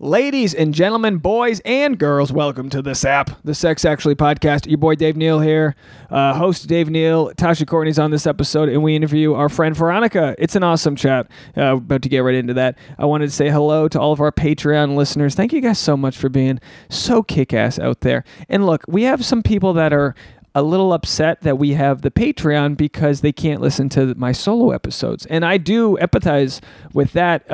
Ladies and gentlemen, boys and girls, welcome to the SAP, the Sex Actually Podcast. Your boy Dave Neal here, host Dave Neal. Tasha Courtney's on this episode, and we interview our friend Veronica. It's an awesome chat. About to get right into that. I wanted to say hello to all of our Patreon listeners. Thank you guys so much for being so kick-ass out there. And look, we have some people that are a little upset that we have the Patreon because they can't listen to my solo episodes. And I do empathize with that,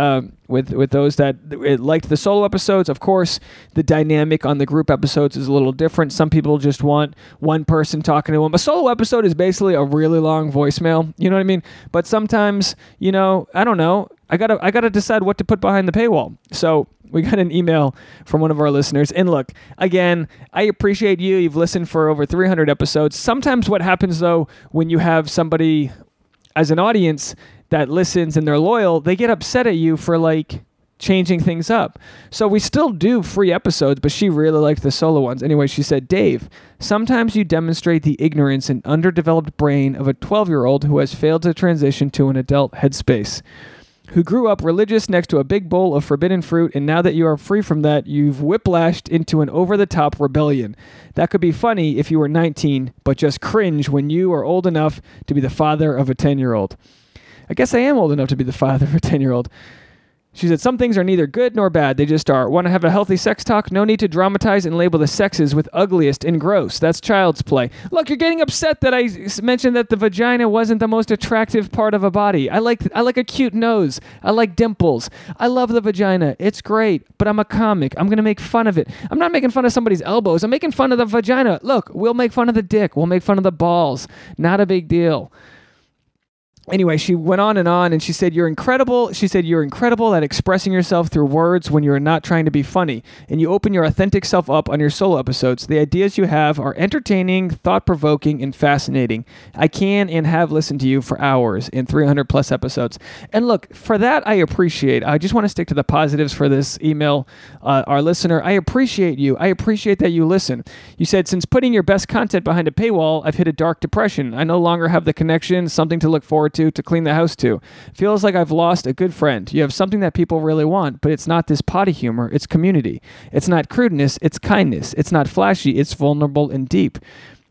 with those that liked the solo episodes. Of course, the dynamic on the group episodes is a little different. Some people just want one person talking to them. A solo episode is basically a really long voicemail. You know what I mean? But sometimes, you know, I don't know. I gotta decide what to put behind the paywall. So we got an email from one of our listeners. And look, again, I appreciate you. You've listened for over 300 episodes. Sometimes what happens, though, when you have somebody as an audience that listens and they're loyal, they get upset at you for, like, changing things up. So we still do free episodes, but she really liked the solo ones. Anyway, she said, Dave, sometimes you demonstrate the ignorance and underdeveloped brain of a 12-year-old who has failed to transition to an adult headspace, who grew up religious next to a big bowl of forbidden fruit, and now that you are free from that, you've whiplashed into an over-the-top rebellion. That could be funny if you were 19, but just cringe when you are old enough to be the father of a 10-year-old. I guess I am old enough to be the father of a 10-year-old. She said, some things are neither good nor bad. They just are. Want to have a healthy sex talk? No need to dramatize and label the sexes with ugliest and gross. That's child's play. Look, you're getting upset that I mentioned that the vagina wasn't the most attractive part of a body. I like a cute nose. I like dimples. I love the vagina. It's great, but I'm a comic. I'm going to make fun of it. I'm not making fun of somebody's elbows. I'm making fun of the vagina. Look, we'll make fun of the dick. We'll make fun of the balls. Not a big deal. Anyway, she went on and she said, you're incredible. She said, you're incredible at expressing yourself through words when you're not trying to be funny, and you open your authentic self up on your solo episodes. The ideas you have are entertaining, thought-provoking, and fascinating. I can and have listened to you for hours in 300-plus episodes. And look, for that, I appreciate. I just want to stick to the positives for this email. Our listener, I appreciate you. I appreciate that you listen. You said, since putting your best content behind a paywall, I've hit a dark depression. I no longer have the connection, something to look forward to clean the house to. Feels like I've lost a good friend. You have something that people really want, but it's not this potty humor, it's community. It's not crudeness, it's kindness. It's not flashy, it's vulnerable and deep.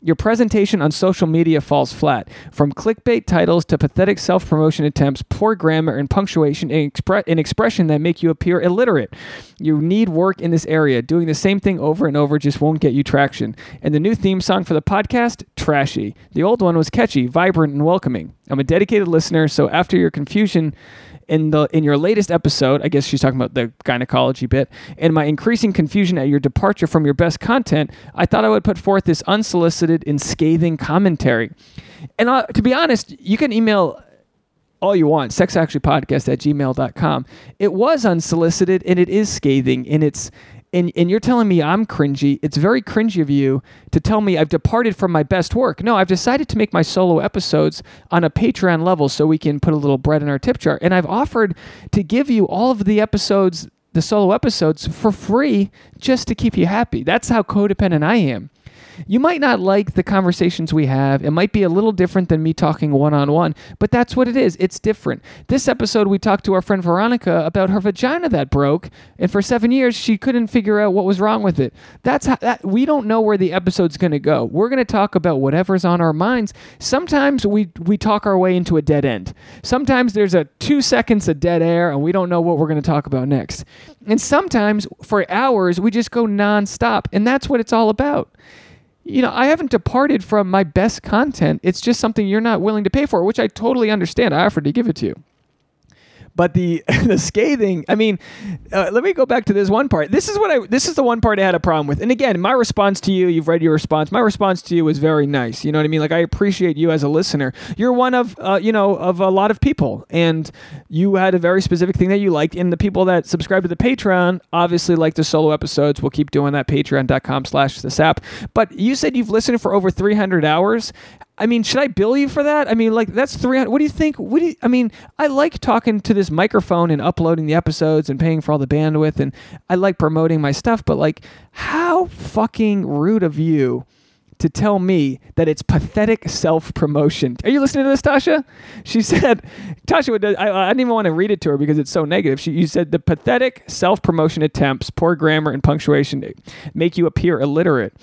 Your presentation on social media falls flat. From clickbait titles to pathetic self-promotion attempts, poor grammar and punctuation and expression that make you appear illiterate. You need work in this area. Doing the same thing over and over just won't get you traction. And the new theme song for the podcast, trashy. The old one was catchy, vibrant, and welcoming. I'm a dedicated listener, so after your confusion in your latest episode, I guess she's talking about the gynecology bit, and my increasing confusion at your departure from your best content, I thought I would put forth this unsolicited and scathing commentary. And to be honest, you can email all you want, sexactuallypodcast@gmail.com. It was unsolicited, and it is scathing, and it's... And you're telling me I'm cringy. It's very cringy of you to tell me I've departed from my best work. No, I've decided to make my solo episodes on a Patreon level so we can put a little bread in our tip jar. And I've offered to give you all of the episodes, the solo episodes, for free just to keep you happy. That's how codependent I am. You might not like the conversations we have. It might be a little different than me talking one-on-one, but that's what it is. It's different. This episode, we talked to our friend Veronica about her vagina that broke, and for 7 years, she couldn't figure out what was wrong with it. We don't know where the episode's going to go. We're going to talk about whatever's on our minds. Sometimes we talk our way into a dead end. Sometimes there's a 2 seconds of dead air, and we don't know what we're going to talk about next. And sometimes, for hours, we just go nonstop, and that's what it's all about. You know, I haven't departed from my best content. It's just something you're not willing to pay for, which I totally understand. I offered to give it to you. But the scathing, I mean, let me go back to this one part. This is the one part I had a problem with. And again, my response to you, you've read your response. My response to you was very nice. You know what I mean? Like, I appreciate you as a listener. You're one of a lot of people. And you had a very specific thing that you liked. And the people that subscribe to the Patreon obviously like the solo episodes. We'll keep doing that. Patreon.com/thesap. But you said you've listened for over 300 hours. I mean, should I bill you for that? I mean, like, that's 300. What do you think? I mean, I like talking to this microphone and uploading the episodes and paying for all the bandwidth, and I like promoting my stuff, but, like, how fucking rude of you to tell me that it's pathetic self-promotion. Are you listening to this, Tasha? She said, Tasha, I didn't even want to read it to her because it's so negative. You said the pathetic self-promotion attempts, poor grammar and punctuation make you appear illiterate.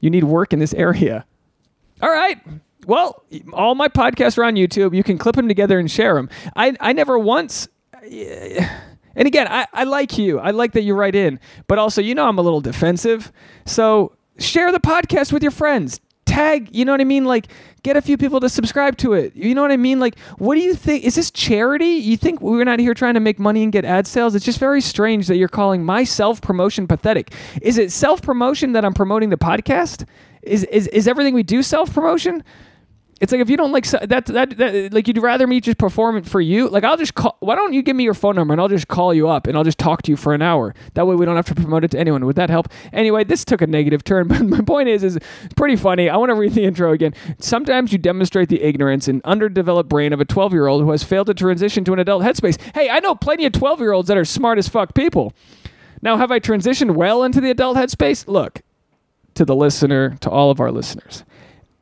You need work in this area. All right. Well, all my podcasts are on YouTube. You can clip them together and share them. I never once... And again, I like you. I like that you write in. But also, you know I'm a little defensive. So share the podcast with your friends. Tag, you know what I mean? Like, get a few people to subscribe to it. You know what I mean? Like, what do you think? Is this charity? You think we're not here trying to make money and get ad sales? It's just very strange that you're calling my self-promotion pathetic. Is it self-promotion that I'm promoting the podcast? Is everything we do self-promotion? It's like if you don't like that, like you'd rather me just perform it for you. Like I'll just call. Why don't you give me your phone number and I'll just call you up and I'll just talk to you for an hour. That way we don't have to promote it to anyone. Would that help? Anyway, this took a negative turn, but my point is it's pretty funny. I want to read the intro again. Sometimes you demonstrate the ignorance and underdeveloped brain of a 12-year-old who has failed to transition to an adult headspace. Hey, I know plenty of 12-year-olds that are smart as fuck people. Now, have I transitioned well into the adult headspace? Look, to the listener, to all of our listeners.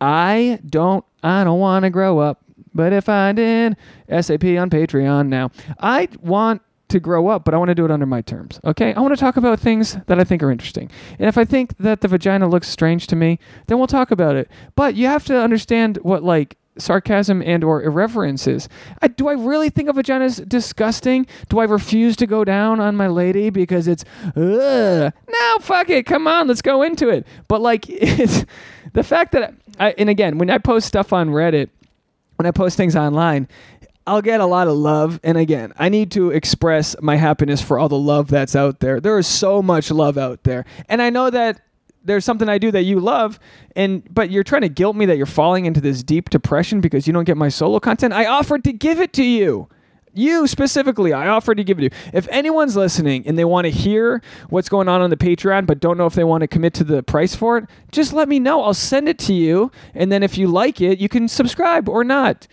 I don't want to grow up, but if I did, SAP on Patreon now. I want to grow up, but I want to do it under my terms, okay? I want to talk about things that I think are interesting. And if I think that the vagina looks strange to me, then we'll talk about it. But you have to understand what, like, sarcasm and or irreverence is. Do I really think a vagina is disgusting? Do I refuse to go down on my lady because it's, ugh? No, fuck it. Come on, let's go into it. But, like, it's... The fact that, and again, when I post stuff on Reddit, when I post things online, I'll get a lot of love. And again, I need to express my happiness for all the love that's out there. There is so much love out there. And I know that there's something I do that you love, but you're trying to guilt me that you're falling into this deep depression because you don't get my solo content. I offered to give it to you. You specifically, I offered to give it to you. If anyone's listening and they want to hear what's going on the Patreon but don't know if they want to commit to the price for it, just let me know. I'll send it to you, and then if you like it, you can subscribe or not.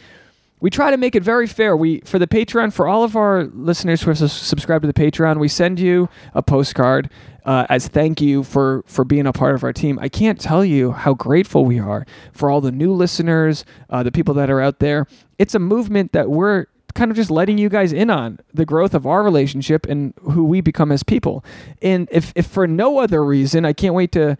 We try to make it very fair. For the Patreon, for all of our listeners who are subscribed to the Patreon, we send you a postcard as thank you for being a part of our team. I can't tell you how grateful we are for all the new listeners, the people that are out there. It's a movement that we're kind of just letting you guys in on the growth of our relationship and who we become as people. And if for no other reason, I can't wait to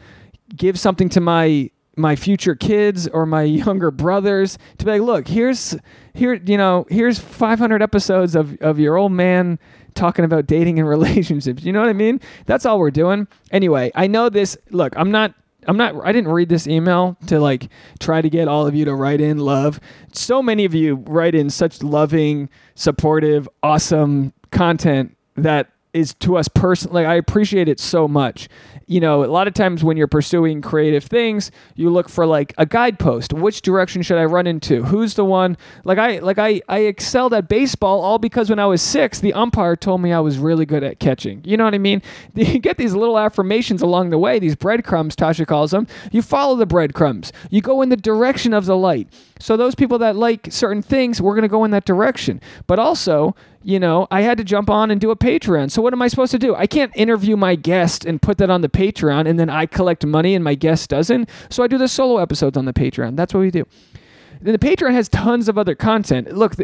give something to my future kids or my younger brothers to be like, look, here's 500 episodes of your old man talking about dating and relationships. You know what I mean? That's all we're doing. Anyway, I know this. Look, I didn't read this email to like try to get all of you to write in love. So many of you write in such loving, supportive, awesome content that is to us personally. I appreciate it so much. You know, a lot of times when you're pursuing creative things, you look for like a guidepost. Which direction should I run into? Who's the one? I excelled at baseball all because when I was 6, the umpire told me I was really good at catching. You know what I mean? You get these little affirmations along the way, these breadcrumbs, Tasha calls them. You follow the breadcrumbs. You go in the direction of the light. So those people that like certain things, we're going to go in that direction. But also, you know, I had to jump on and do a Patreon. So what am I supposed to do? I can't interview my guest and put that on the Patreon and then I collect money and my guest doesn't. So I do the solo episodes on the Patreon. That's what we do. Then the Patreon has tons of other content. Look,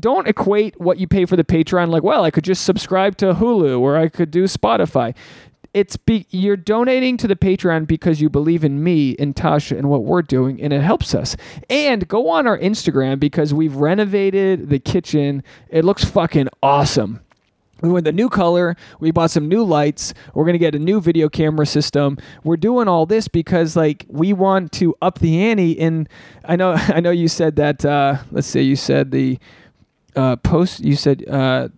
don't equate what you pay for the Patreon like, well, I could just subscribe to Hulu or I could do Spotify. You're donating to the Patreon because you believe in me and Tasha and what we're doing, and it helps us. And go on our Instagram because we've renovated the kitchen. It looks fucking awesome. We went the new color. We bought some new lights. We're going to get a new video camera system. We're doing all this because, like, we want to up the ante. And I know you said that, let's say you said the post, you said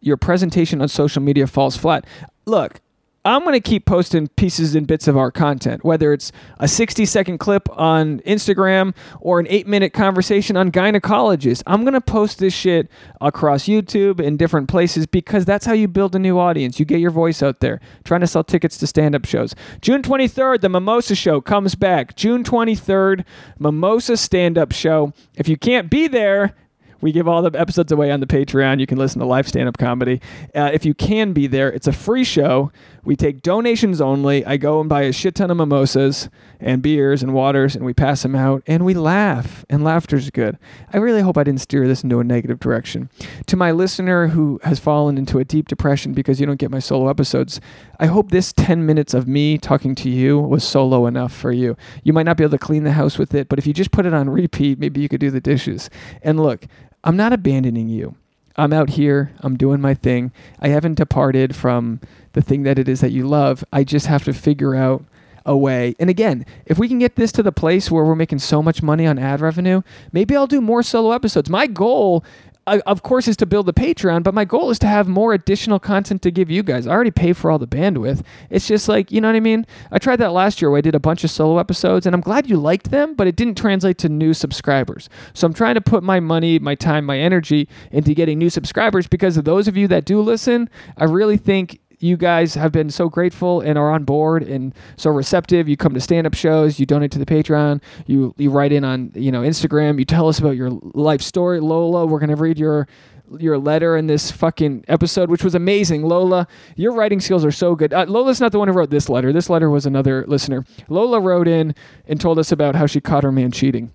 your presentation on social media falls flat. Look, I'm going to keep posting pieces and bits of our content, whether it's a 60-second clip on Instagram or an 8-minute conversation on gynecologists. I'm going to post this shit across YouTube and different places because that's how you build a new audience. You get your voice out there. I'm trying to sell tickets to stand-up shows. June 23rd, the Mimosa Show comes back. June 23rd, Mimosa stand-up show. If you can't be there... We give all the episodes away on the Patreon. You can listen to live stand-up comedy. If you can be there, it's a free show. We take donations only. I go and buy a shit ton of mimosas and beers and waters, and we pass them out, and we laugh, and laughter's good. I really hope I didn't steer this into a negative direction. To my listener who has fallen into a deep depression because you don't get my solo episodes, I hope this 10 minutes of me talking to you was solo enough for you. You might not be able to clean the house with it, but if you just put it on repeat, maybe you could do the dishes. And look, I'm not abandoning you. I'm out here. I'm doing my thing. I haven't departed from the thing that it is that you love. I just have to figure out a way. And again, if we can get this to the place where we're making so much money on ad revenue, maybe I'll do more solo episodes. My goal, of course, is to build the Patreon, but my goal is to have more additional content to give you guys. I already pay for all the bandwidth. It's just like, you know what I mean? I tried that last year where I did a bunch of solo episodes, and I'm glad you liked them, but it didn't translate to new subscribers. So I'm trying to put my money, my time, my energy into getting new subscribers, because of those of you that do listen, I really think you guys have been so grateful and are on board and so receptive. You come to stand-up shows, you donate to the Patreon, you write in on, you know, Instagram, you tell us about your life story. Lola, we're going to read your letter in this fucking episode, which was amazing. Lola, your writing skills are so good. Lola's not the one who wrote this letter. This letter was another listener. Lola wrote in and told us about how she caught her man cheating.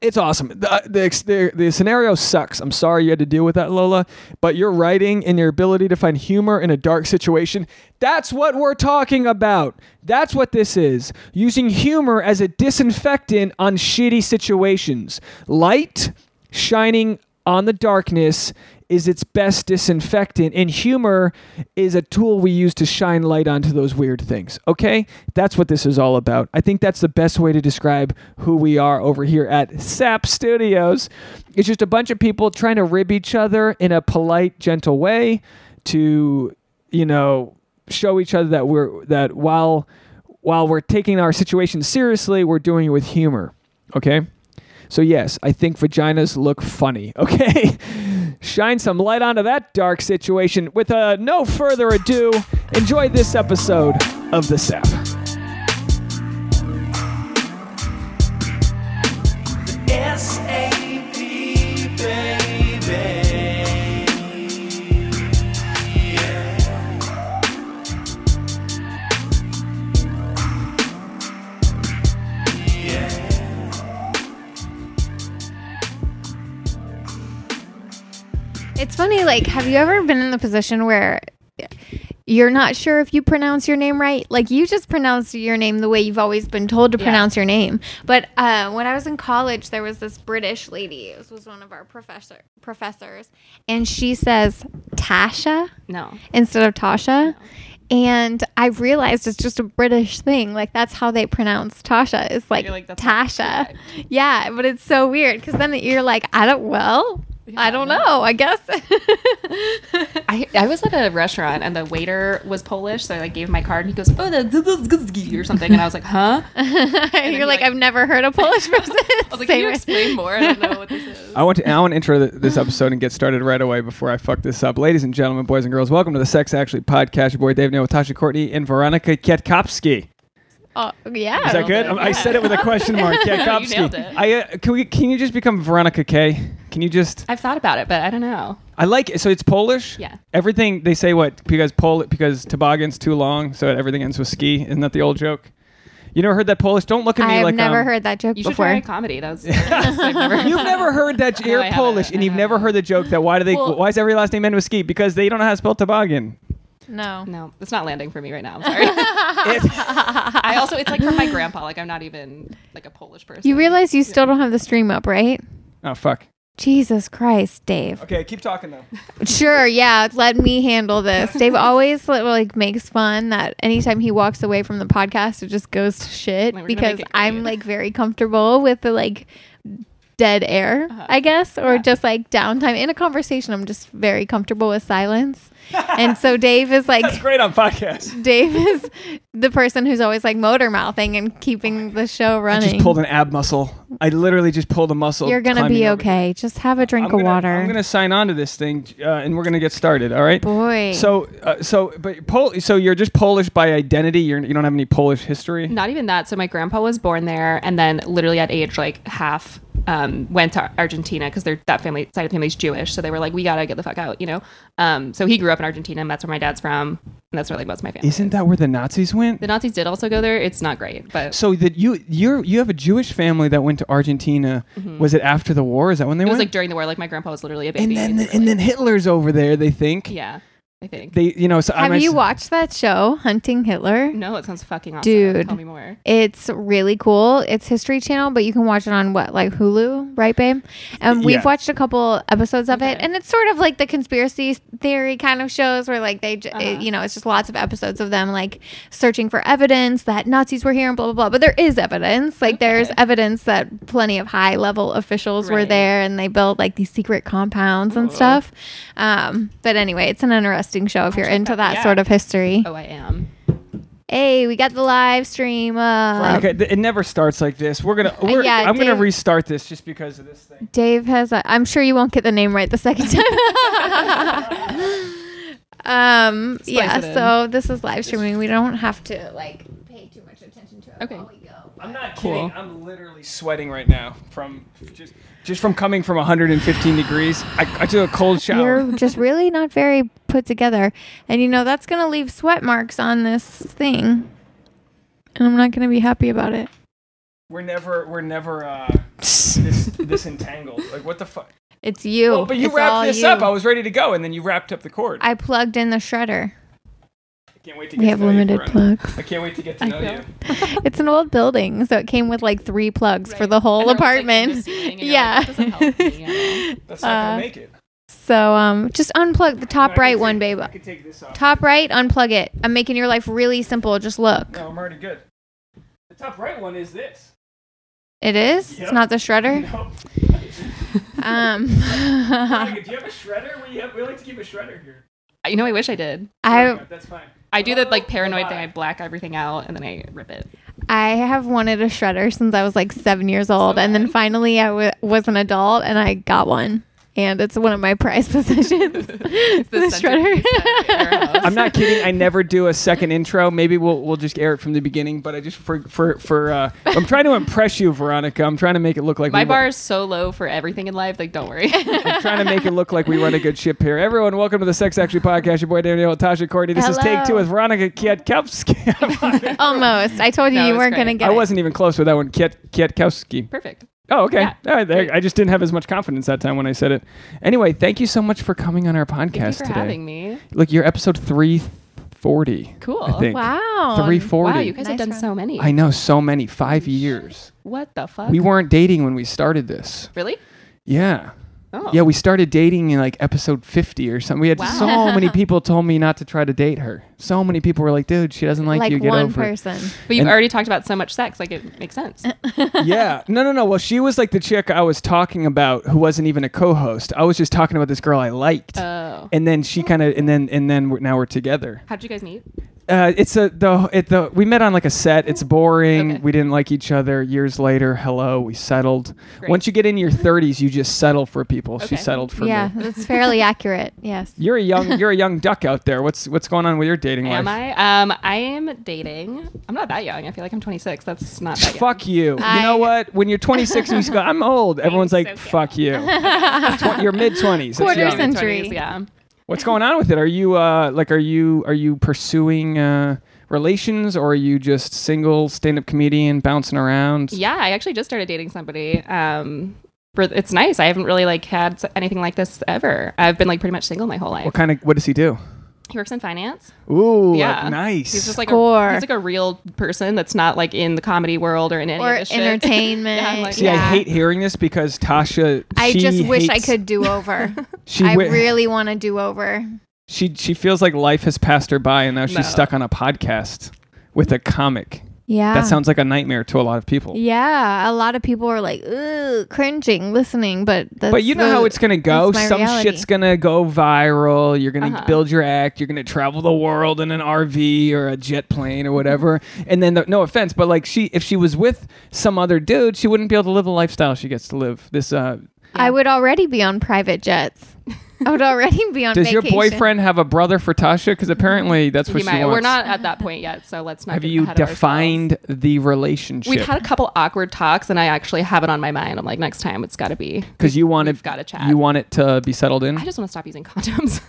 It's awesome. The scenario sucks. I'm sorry you had to deal with that, Lola, but your writing and your ability to find humor in a dark situation, that's what we're talking about. That's what this is. Using humor as a disinfectant on shitty situations. Light shining on the darkness is its best disinfectant, and humor is a tool we use to shine light onto those weird things, okay? That's what this is all about. I think that's the best way to describe who we are over here at SAP Studios. It's just a bunch of people trying to rib each other in a polite, gentle way to, you know, show each other that while we're taking our situation seriously, we're doing it with humor, okay? So yes, I think vaginas look funny, okay? Shine some light onto that dark situation. With no further ado, enjoy this episode of The Sap. S-A-P, baby. Yeah. Yeah. It's funny, like, have you ever been in the position where you're not sure if you pronounce your name right? Like, you just pronounce your name the way you've always been told to pronounce your name. But when I was in college, there was this British lady. This was one of our professors. And she says Tasha instead of Tasha. No. And I realized it's just a British thing. Like, that's how they pronounce Tasha. It's like Tasha. Yeah, but it's so weird because then you're like, I don't know. I guess. I was at a restaurant and the waiter was Polish, so I like gave him my card and he goes, "Oh, the or something," and I was like, "Huh?" And you're like, "I've never heard a Polish person." I was like, "Can you explain more? I don't know what this is." I want to intro this episode and get started right away before I fuck this up, ladies and gentlemen, boys and girls. Welcome to the Sex Actually Podcast. Your boy Dave Neal with Tasha Courtney and Veronica Kwiatkowski. Oh yeah, is that good? Yeah. I said it with a question mark. Kwiatkowski. You nailed it. Can you just become Veronica K? Can you just? I've thought about it, but I don't know. I like it. So it's Polish. Yeah. Everything they say because toboggan's too long, so everything ends with ski. Isn't that the old joke? You never heard that Polish? Don't look at me like I've never heard that joke before. You should try a comedy. That was You've never heard that you're Polish and you've never heard the joke that why does every last name end with ski? Because they don't know how to spell toboggan. No, it's not landing for me right now. I'm sorry. It's like from my grandpa. Like, I'm not even like a Polish person. You realize you still don't have the stream up, right? Oh, fuck. Jesus Christ, Dave. Okay, keep talking though. Sure, yeah. Let me handle this. Dave always like makes fun that anytime he walks away from the podcast, it just goes to shit because I'm like very comfortable with the like dead air, I guess, or just like downtime in a conversation. I'm just very comfortable with silence. And so Dave is like, that's great on podcasts. Dave is the person who's always like motor mouthing and keeping the show running. I just pulled an ab muscle. I literally just pulled a muscle. You're gonna be okay. Just have a drink of water. I'm gonna sign on to this thing, and we're gonna get started. All right. Boy. So you're just Polish by identity. You don't have any Polish history. Not even that. So my grandpa was born there, and then literally at age like half went to Argentina because that family side of the family's Jewish, so they were like, we gotta get the fuck out, you know. So he grew up in Argentina, and that's where my dad's from, and that's where like most of my family isn't. That where the Nazis went? The Nazis did also go there. It's not great, but so that you have a Jewish family that went to Argentina. Mm-hmm. Was it after the war? Is that when they went? It was like during the war. Like my grandpa was literally a baby, and then Hitler's over there. They think, yeah. I think they, you know. So have you watched that show, Hunting Hitler? No, it sounds fucking awesome. Dude, tell me more. It's really cool. It's History Channel, but you can watch it on what, like Hulu, right, babe? And we've watched a couple episodes of it, and it's sort of like the conspiracy theory kind of shows where, like, they, you know, it's just lots of episodes of them like searching for evidence that Nazis were here and blah blah blah. But there is evidence, like there's evidence that plenty of high level officials were there, and they built like these secret compounds and stuff. But anyway, it's an interesting show if you're into that sort of history. Oh, I am. Hey, we got the live stream up. Veronica, it never starts like this. I'm gonna restart this just because of this thing. Dave has. I'm sure you won't get the name right the second time. So this is live streaming. We don't have to like pay too much attention to it while we go. I'm not kidding. I'm literally sweating right now from just from coming from 115 degrees. I took a cold shower. You're just really not very put together. And you know, that's going to leave sweat marks on this thing. And I'm not going to be happy about it. We're never this entangled. Like, what the fuck? It's you. Well, but you wrapped this up. I was ready to go, and then you wrapped up the cord. I plugged in the shredder. Can't wait to get we have to know limited you, plugs. I can't wait to get to know you. It's an old building, so it came with like 3 plugs for the whole apartment. Like, that doesn't help me, you know? That's not gonna make it. So just unplug the top right one, babe. I can take this off. Top right, unplug it. I'm making your life really simple. Just look. No, I'm already good. The top right one is this. It is? Yep. It's not the shredder? Nope. Do you have a shredder? We like to keep a shredder here. You know, I wish I did. That's fine. I do that like paranoid thing. I black everything out and then I rip it. I have wanted a shredder since I was like 7 years old, and then finally I was an adult and I got one, and it's one of my prized possessions. the shredder. I'm not kidding. I never do a second intro. Maybe we'll just air it from the beginning. But I just for I'm trying to impress you, Veronica. I'm trying to make it look like my bar is so low for everything in life. Like, don't worry. I'm trying to make it look like we run a good ship here. Everyone, welcome to the Sex Actually Podcast. Your boy Dave Neal, Tasha Courtney. This is Take 2 with Veronica Kwiatkowski. Almost. I told you you weren't going to get it. I wasn't even close with that one. Kwiatkowski. Perfect. Oh, okay. Yeah. All right, I just didn't have as much confidence that time when I said it. Anyway, thank you so much for coming on our podcast today. Thank you for having me. Look, you're episode 340. Cool. I think. Wow. 340. Wow, you guys have done so many. I know, so many. 5 years. What the fuck? We weren't dating when we started this. Really? Yeah. Oh. Yeah, we started dating in like episode 50 or something. We had so many people told me not to try to date her. So many people were like, "Dude, she doesn't like you. Get over it." Like one person. But you've already talked about so much sex, like it makes sense. Yeah. No. Well, she was like the chick I was talking about who wasn't even a co-host. I was just talking about this girl I liked. Oh. And then she kind of, and then now we're together. How'd you guys meet? We met on like a set. It's boring. Okay. We didn't like each other. Years later, hello, we settled. Great. Once you get in your 30s, you just settle for people. Okay. She settled for me. Yeah, that's fairly accurate. Yes. You're a young duck out there. What's going on with your dating life? Am I? I am dating. I'm not that young. I feel like I'm 26. That's not that young. Fuck you. You know what? When you're 26, you go, "I'm old." Everyone's like, so "Fuck you." You're mid-20s. Quarter century. Mid-20s, yeah. What's going on with it? Are you pursuing relations, or are you just single stand-up comedian bouncing around? Yeah, I actually just started dating somebody. It's nice. I haven't really like had anything like this ever. I've been like pretty much single my whole life. What does he do? He works in finance. Ooh, yeah. Nice. He's just like a real person that's not like in the comedy world or in any of this shit. Or entertainment. Yeah, I hate hearing this because Tasha. I just wish I could do over. I really want to do over. She feels like life has passed her by, and now she's stuck on a podcast with a comic. Yeah. That sounds like a nightmare to a lot of people. Yeah. A lot of people are like, ooh, cringing, listening. But you know how it's going to go. Some reality. Shit's going to go viral. You're going to build your act. You're going to travel the world in an RV or a jet plane or whatever. And then, no offense, but like if she was with some other dude, she wouldn't be able to live the lifestyle she gets to live. I would already be on private jets. I would already be on vacation. Does your boyfriend have a brother for Tasha? Because apparently that's what she wants. We're not at that point yet, so let's not. Have you defined the relationship? We've had a couple awkward talks, and I actually have it on my mind. I'm like, next time it's got to be because you want it. Got to chat. You want it to be settled in. I just want to stop using condoms.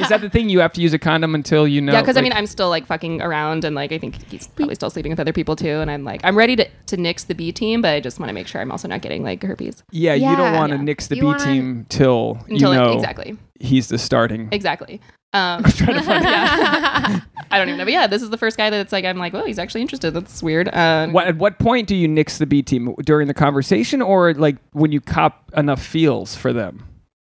Is that the thing? You have to use a condom until you know. Yeah, because like, I mean, I'm still like fucking around, and like I think he's probably still sleeping with other people too. And I'm like, I'm ready to nix the B team, but I just want to make sure I'm also not getting like herpes. Yeah, you don't want to nix the B team till exactly he's the starting exactly I'm trying to find yeah. I don't even know, but yeah, this is the first guy that's like I'm like, well, he's actually interested. That's weird. At what point do you nix the B team? During the conversation, or like when you cop enough feels for them?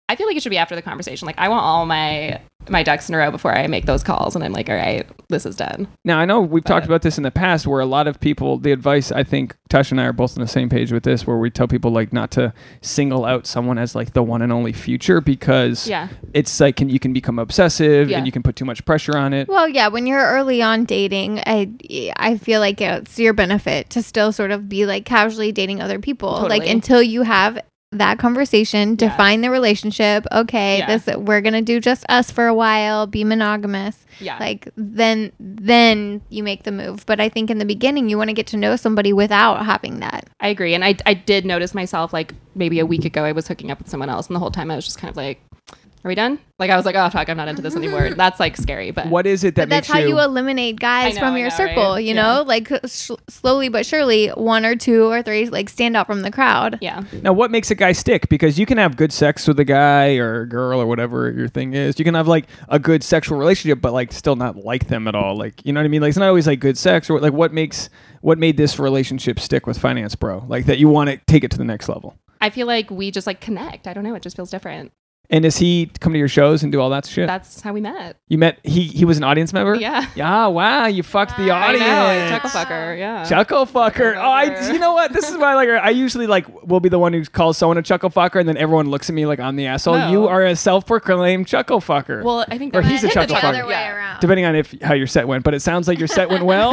I feel like it should be after the conversation. Like I want all my ducks in a row before I make those calls, and I'm like, all right, this is done. Now I know we've talked about this in the past, where a lot of people, the advice, I think Tasha and I are both on the same page with this, where we tell people like not to single out someone as like the one and only future, because it's like you can become obsessive and you can put too much pressure on it. Well, yeah, when you're early on dating, I feel like it's your benefit to still sort of be like casually dating other people, totally. Like until you have that conversation, define the relationship. Okay, this we're gonna do just us for a while, be monogamous. Yeah, like then you make the move. But I think in the beginning you want to get to know somebody without having that. I agree, and I did notice myself like maybe a week ago I was hooking up with someone else, and the whole time I was just kind of like, are we done? Like I was like, oh fuck, I'm not into this anymore. That's like scary. But what is it that makes you? That's how you eliminate guys from your circle, right? You know, like slowly but surely, one or two or three like stand out from the crowd. Yeah. Now, what makes a guy stick? Because you can have good sex with a guy or a girl or whatever your thing is. You can have like a good sexual relationship, but like still not like them at all. Like, you know what I mean? Like it's not always like good sex or like what made this relationship stick with Finance Bro? Like that you want to take it to the next level. I feel like we just like connect. I don't know. It just feels different. And does he come to your shows and do all that shit? That's how we met. You met? He was an audience member? Yeah. Yeah, wow. You fucked the audience. I know. Chuckle fucker, yeah. Chuckle fucker. Oh, you know what? This is why like, I usually like will be the one who calls someone a chuckle fucker, and then everyone looks at me like I'm the asshole. No. You are a self-proclaimed chuckle fucker. Well, I think he's a chuckle fucker. Depending on how your set went. But it sounds like your set went well.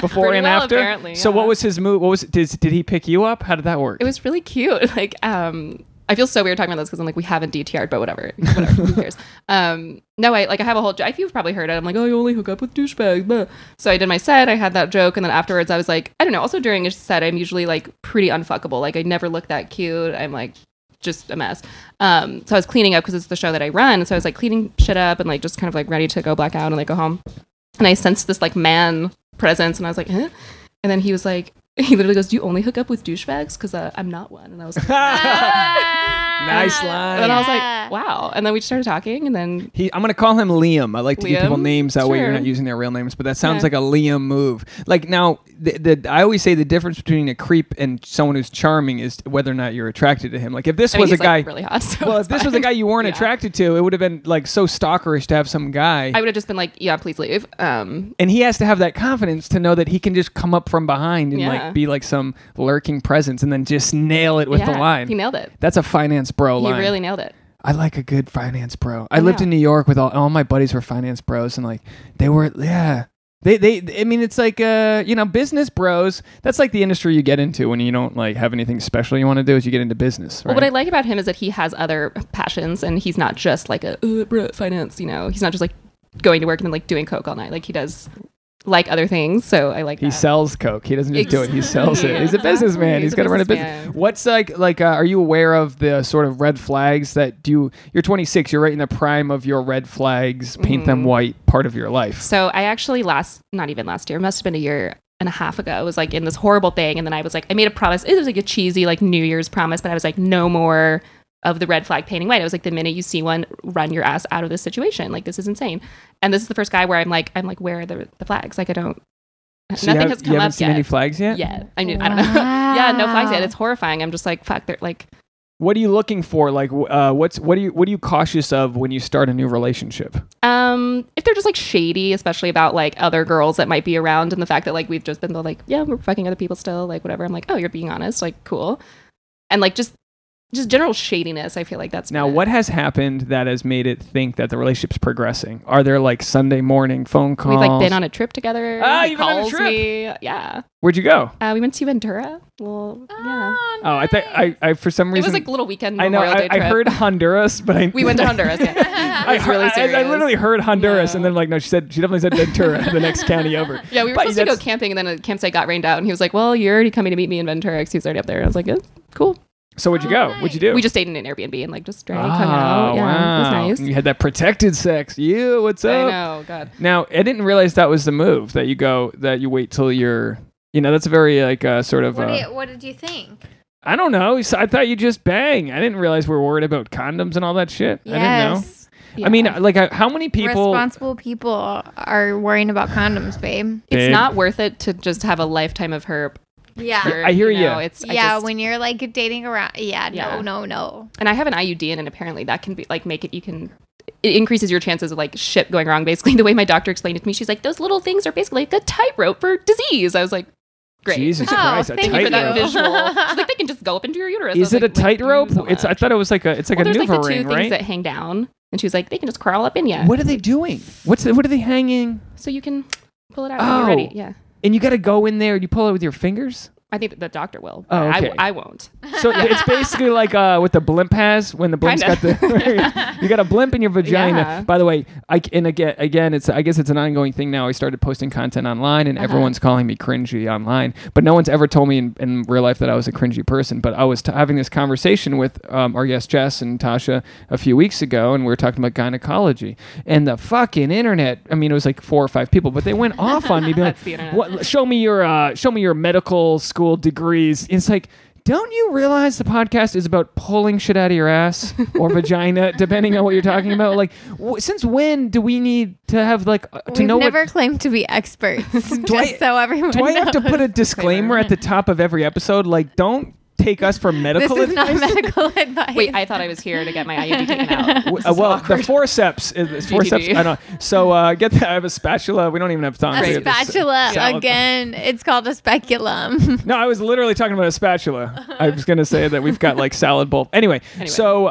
Before and well, after. Apparently, yeah. So what was his move? Did he pick you up? How did that work? It was really cute. Like, I feel so weird talking about this because I'm like, we haven't DTR'd, but whatever, who cares? No, I have a whole joke. I think you've probably heard it. I'm like, oh, you only hook up with douchebags. Blah. So I did my set. I had that joke. And then afterwards I was like, I don't know. Also during a set, I'm usually like pretty unfuckable. Like I never look that cute. I'm like just a mess. So I was cleaning up because it's the show that I run. So I was like cleaning shit up and like just kind of like ready to go black out and like go home. And I sensed this like man presence and I was like, huh? And then he was like, he literally goes, do you only hook up with douchebags? Because I'm not one. And I was like, nice line. And I was like, wow. And then we started talking. And then I'm going to call him Liam. I like to give people names. That way you're not using their real names. But that sounds like a Liam move. Like now, I always say the difference between a creep and someone who's charming is whether or not you're attracted to him. Like if this was a guy. Like really hot, so if this was a guy you weren't attracted to, it would have been like so stalkerish to have some guy. I would have just been like, yeah, please leave. And he has to have that confidence to know that he can just come up from behind and like be like some lurking presence and then just nail it with the line. He nailed it. That's a Finance Bro line. He really nailed it. I like a good Finance Bro. I lived in New York with all my buddies were Finance Bros, and like they were I mean, it's like, you know, business bros. That's like the industry you get into when you don't like have anything special you want to do is you get into business. Right? Well, what I like about him is that he has other passions and he's not just like a bro finance, you know, he's not just like going to work and then like doing coke all night. Like he does like other things. So I like that. He sells coke. He doesn't just do it. He sells it. He's a businessman. He's got to run a business. What's like, are you aware of the sort of red flags that you're 26, you're right in the prime of your red flags, paint them white part of your life. So I actually not even last year, it must've been a year and a half ago, I was like in this horrible thing. And then I was like, I made a promise. It was like a cheesy, like New Year's promise, but I was like, no more of the red flag painting white. I was like, the minute you see one, run your ass out of this situation. Like, this is insane. And this is the first guy where I'm like, where are the flags? Like, I don't, so nothing has come up yet. You haven't seen any flags yet? Yeah. I mean, wow. I don't know. Yeah, no flags yet. It's horrifying. I'm just like, fuck, they're like. What are you looking for? Like, what are you cautious of when you start a new relationship? If they're just like shady, especially about like other girls that might be around and the fact that like, we've just been like, yeah, we're fucking other people still, like whatever. I'm like, oh, you're being honest. Like, cool. And like, just just general shadiness. I feel like that's now what has happened that has made it think that the relationship's progressing. Are there like Sunday morning phone calls? We've like been on a trip together. Ah, you've been on a trip. Me. Yeah. Where'd you go? We went to Ventura. Well, yeah. Oh, nice. I for some reason it was like a little weekend. Memorial Day trip. I heard Honduras, but we went to Honduras. Yeah. I literally heard Honduras, and then like no, she definitely said Ventura, the next county over. Yeah, we were supposed to go camping, and then a campsite got rained out, and he was like, "Well, you're already coming to meet me in Ventura because he's already up there." And I was like, "Good, cool." So where'd you go? Nice. What'd you do? We just stayed in an Airbnb and like just drank, hung out. Yeah, wow. It was nice. You had that protected sex. You, what's up? I know, God. Now, I didn't realize that was the move, that you wait till you're, you know, that's very like sort of. What did you think? I don't know. I thought you just bang. I didn't realize we were worried about condoms and all that shit. Yes. I didn't know. Yeah. I mean, like, how many people... Responsible people are worrying about condoms, babe. It's not worth it to just have a lifetime of herb. Yeah. I hear you. When you're like dating around. Yeah. No. And I have an IUD in, and apparently that can be like it increases your chances of like shit going wrong, basically. The way my doctor explained it to me, she's like, those little things are basically like a tightrope for disease. I was like, great. Jesus Christ, thank you for that visual. She's like, they can just go up into your uterus. Is it like, a tightrope? I thought it was like a NuvaRing, right? There's like the two things that hang down, and she was like, they can just crawl up in you. What are they doing? What are they hanging? So you can pull it out when you're ready. Yeah. And you got to go in there and you pull it with your fingers? I think the doctor will. Oh, okay. I won't. So it's basically like what the blimp has, when the blimp's got the... You got a blimp in your vagina. Yeah. By the way, I guess it's an ongoing thing now. I started posting content online, and everyone's calling me cringy online. But no one's ever told me in real life that I was a cringy person. But I was having this conversation with our guest Jess and Tasha a few weeks ago, and we were talking about gynecology. And the fucking internet, I mean, it was like 4 or 5 people, but they went off on me. Being like, what, show me your medical school degrees. It's like, don't you realize the podcast is about pulling shit out of your ass or vagina, depending on what you're talking about? Like, since when do we need to have like to know? We've never claimed to be experts. Do I have to put a disclaimer at the top of every episode? Like, don't take us for medical advice. This is not medical advice. Wait, I thought I was here to get my IUD taken out. Well, awkward. The forceps. Forceps. I don't know. So get that. I have a spatula. We don't even have time. A spatula. Again, it's called a speculum. No, I was literally talking about a spatula. I was going to say that we've got like salad bowl. Anyway. So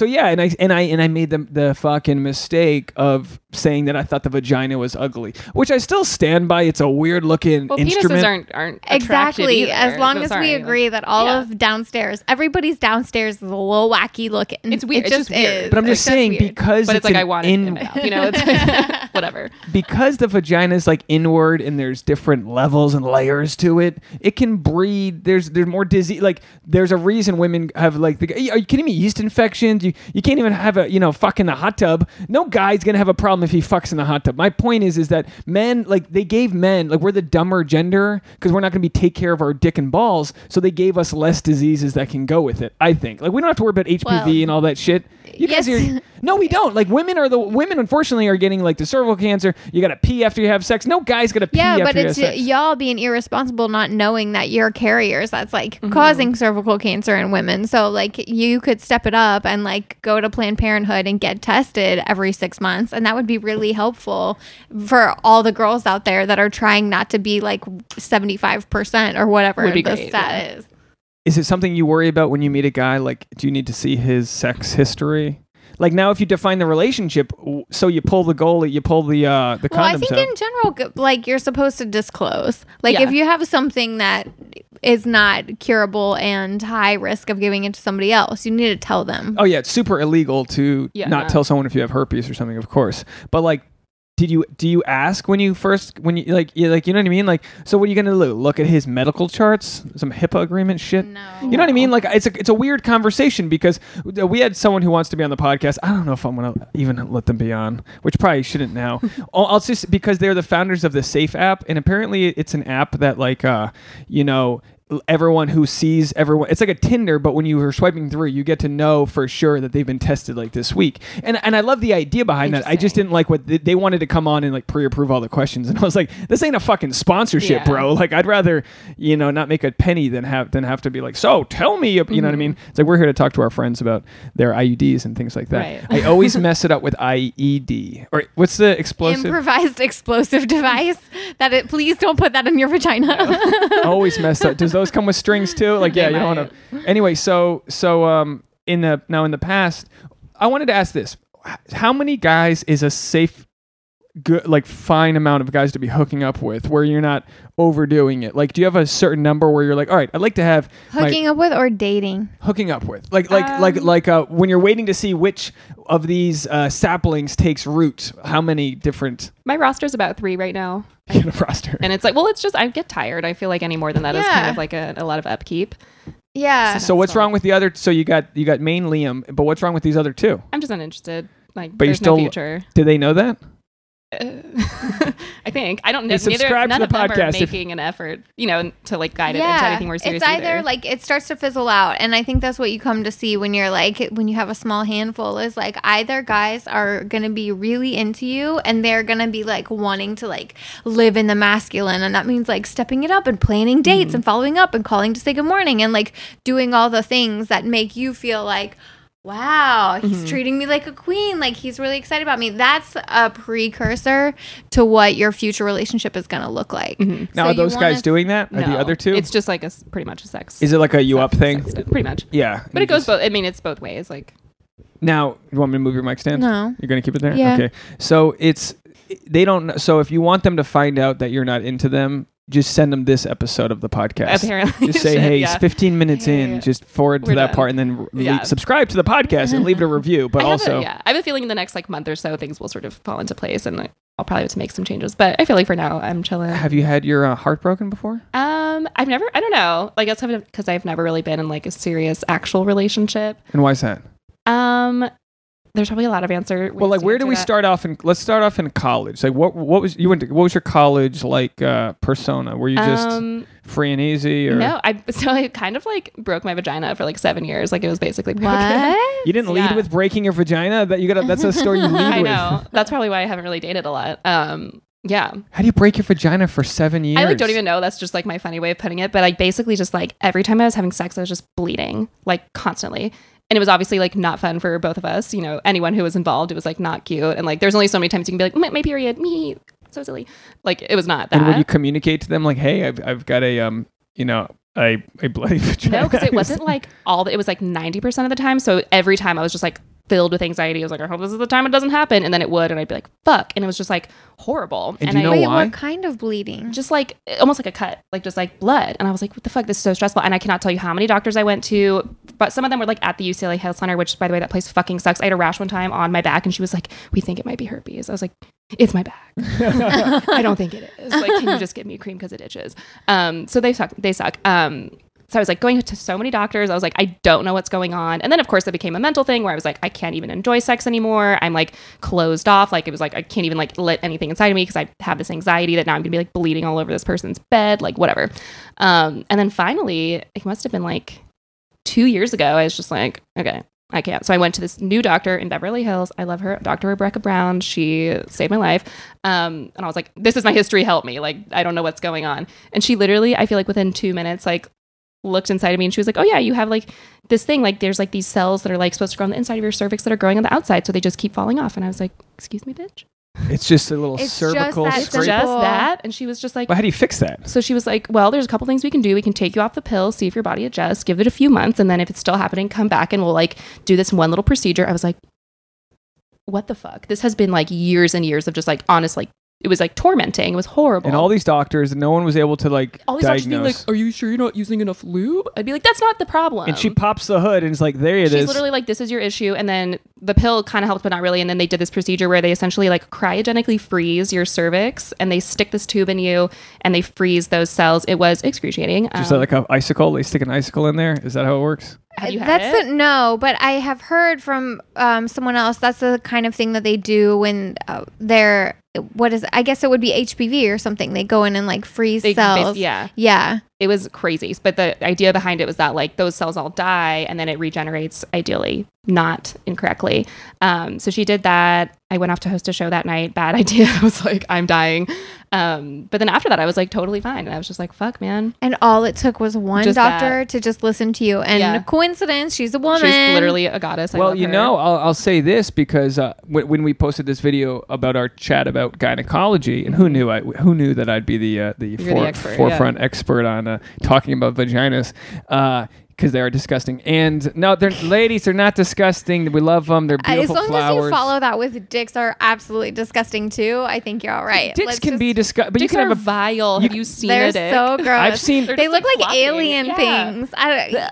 yeah, and I made the fucking mistake of saying that I thought the vagina was ugly, which I still stand by. It's a weird looking instrument. Penises aren't exactly either, as long as we agree that all of downstairs, everybody's downstairs is a little wacky looking. It's weird. It's just weird. But I'm just saying because it's like I want it in you know, it's like, whatever. Because the vagina is like inward, and there's different levels and layers to it. It can breed. There's more disease. Like there's a reason women have like. Are you kidding me? Yeast infections. You can't even have a fuck in the hot tub. No guy's gonna have a problem if he fucks in the hot tub. My point is that men, like, they gave men, like, we're the dumber gender because we're not gonna be take care of our dick and balls. So they gave us less diseases that can go with it. I think, like, we don't have to worry about HPV and all that shit. We don't. Like, women unfortunately are getting like the cervical cancer. You gotta pee after you have sex. No guy's gonna pee after you have sex. Yeah, but it's y'all being irresponsible, not knowing that you're carriers. That's like causing cervical cancer in women. So like you could step it up and like go to Planned Parenthood and get tested every 6 months, and that would be really helpful for all the girls out there that are trying not to be like 75% or whatever the stat is. Is it something you worry about when you meet a guy? Like, do you need to see his sex history? Like, now if you define the relationship, so you pull the goalie, you pull the condoms out. Well, I think in general, like, you're supposed to disclose. Like, if you have something that is not curable and high risk of giving it to somebody else, you need to tell them. Oh, yeah. It's super illegal to not tell someone if you have herpes or something, of course. But, like, do you ask when you you know what I mean? Like, so what are you going to look at his medical charts, some HIPAA agreement shit? No. You know what I mean? Like, it's a weird conversation because we had someone who wants to be on the podcast. I don't know if I'm going to even let them be on, which probably shouldn't now. I'll just, because they're the founders of the Safe app, and apparently it's an app that like everyone who sees everyone, it's like a Tinder, but when you were swiping through, you get to know for sure that they've been tested like this week. And I love the idea behind that. I just didn't like what they wanted to come on and like pre-approve all the questions. And I was like, this ain't a fucking sponsorship, bro. Like, I'd rather, not make a penny than have to be like, so tell me, you know what I mean? It's like, we're here to talk to our friends about their IUDs and things like that. Right. I always mess it up with IED, or what's the explosive? Improvised explosive device. Please don't put that in your vagina. No. I always mess up. Does those those come with strings too? Like, yeah, you don't want to. Anyway, so in the past, I wanted to ask this: how many guys is a safe, good, like fine amount of guys to be hooking up with, where you're not overdoing it? Like, do you have a certain number where you're like, all right, I'd like to have hooking up with or dating? Hooking up with, like when you're waiting to see which of these saplings takes root, how many different? My roster's about 3 right now. You have a roster, and it's like, well, it's just I get tired. I feel like any more than that is kind of like a lot of upkeep. Yeah. So what's wrong with the other? So you got Maine Liam, but what's wrong with these other 2? I'm just uninterested. Like, but there's no future. Do they know that? I think I don't know. Neither, none of them are making an effort, you know, to like guide it into anything more serious. It's either like it starts to fizzle out, and I think that's what you come to see when you're like when you have a small handful is like either guys are gonna be really into you and they're gonna be like wanting to like live in the masculine, and that means like stepping it up and planning dates and following up and calling to say good morning and like doing all the things that make you feel like, wow, he's treating me like a queen. Like, he's really excited about me. That's a precursor to what your future relationship is going to look like. Mm-hmm. Now, so are those guys doing that? No. Are the other 2? It's just like pretty much a sex. Is it like a you up thing? Pretty much. Yeah. But it goes both. I mean, it's both ways. Like, now, you want me to move your mic stand? No. You're going to keep it there? Yeah. Okay. So they don't. So if you want them to find out that you're not into them, just send them this episode of the podcast. Apparently. Just say, hey, it's 15 minutes in. Just forward to that part and then subscribe to the podcast and leave it a review. But I have a feeling in the next like month or so, things will sort of fall into place and like, I'll probably have to make some changes. But I feel like for now, I'm chilling. Have you had your heart broken before? I've never, I don't know. Like, that's because I've never really been in like a serious actual relationship. And why is that? There's probably a lot of answers. Well, like, where do we start off? And let's start off in college. Like, what was your college like persona? Were you just free and easy? Or? No, I kind of like broke my vagina for like 7 years. Like, it was basically broken. What? You didn't lead with breaking your vagina. That's a story you lead with. I know. That's probably why I haven't really dated a lot. Yeah. How do you break your vagina for 7 years? I like don't even know. That's just like my funny way of putting it. But I basically just like every time I was having sex, I was just bleeding like constantly. And it was obviously like not fun for both of us, you know, anyone who was involved, it was like not cute. And like, there's only so many times you can be like, my period, me, so silly. Like, it was not that. And would you communicate to them like, hey, I've got a, you know, a bloody vagina? No, because it wasn't like it was like 90% of the time. So every time I was just like filled with anxiety. I was like, I hope this is the time it doesn't happen. And then it would, and I'd be like, fuck. And it was just like horrible. And why? What kind of bleeding? Just like, almost like a cut, like just like blood. And I was like, what the fuck? This is so stressful. And I cannot tell you how many doctors I went to. But some of them were like at the UCLA Health Center, which, by the way, that place fucking sucks. I had a rash one time on my back, and she was like, we think it might be herpes. I was like, it's my back. I don't think it is. Like, can you just give me cream because it itches? So they suck. So I was like going to so many doctors. I was like, I don't know what's going on. And then, of course, it became a mental thing where I was like, I can't even enjoy sex anymore. I'm like closed off. Like, it was like, I can't even like let anything inside of me because I have this anxiety that now I'm going to be like bleeding all over this person's bed, like whatever. And then finally, it must have been like 2 years ago, I was just like, okay, I can't. So I went to this new doctor in Beverly Hills. I love her. Dr. Rebecca Brown. She saved my life. And I was like, this is my history. Help me. Like, I don't know what's going on. And she literally, I feel like within 2 minutes, like looked inside of me, and she was like, oh yeah, you have like this thing, like there's like these cells that are like supposed to grow on the inside of your cervix that are growing on the outside, so they just keep falling off. And I was like, excuse me, bitch. It's just a little cervical scrape. It's just that. And she was just like, well, how do you fix that? So she was like, well, there's a couple things we can do. We can take you off the pill, see if your body adjusts, give it a few months, and then if it's still happening, come back and we'll like do this one little procedure. I was like, what the fuck? This has been like years and years of just like honest, like it was like tormenting. It was horrible. And all these doctors, and no one was able to like all these diagnose. Doctors being like, are you sure you're not using enough lube? I'd be like, that's not the problem. And she pops the hood and it's like, there it is. She's literally like, this is your issue. And then the pill kind of helped, but not really. And then they did this procedure where they essentially like cryogenically freeze your cervix, and they stick this tube in you and they freeze those cells. It was excruciating. Just like an icicle. They stick an icicle in there. Is that how it works? Have you had it? No, but I have heard from someone else. That's the kind of thing that they do when they're, I guess it would be HPV or something. They go in and like freeze cells. Yeah. Yeah. It was crazy. But the idea behind it was that like those cells all die and then it regenerates, ideally, not incorrectly. So she did that. I went off to host a show that night. Bad idea. I was like, I'm dying. But then after that, I was like totally fine. And I was just like, fuck, man. And all it took was one just doctor that. To just listen to you. And yeah. Coincidence, she's a woman. She's literally a goddess. Well, you know, I'll say this because when we posted this video about our chat about gynecology, and who knew that I'd be the forefront expert on talking about vaginas. Because they are disgusting. And no, they're ladies, they're not disgusting. We love them. They're beautiful flowers. As long as you follow that with dicks are absolutely disgusting too, I think you're all right. Dicks can be disgusting. Dicks you can are vile. Have you seen it? They're so gross. I've seen... They look like alien things. I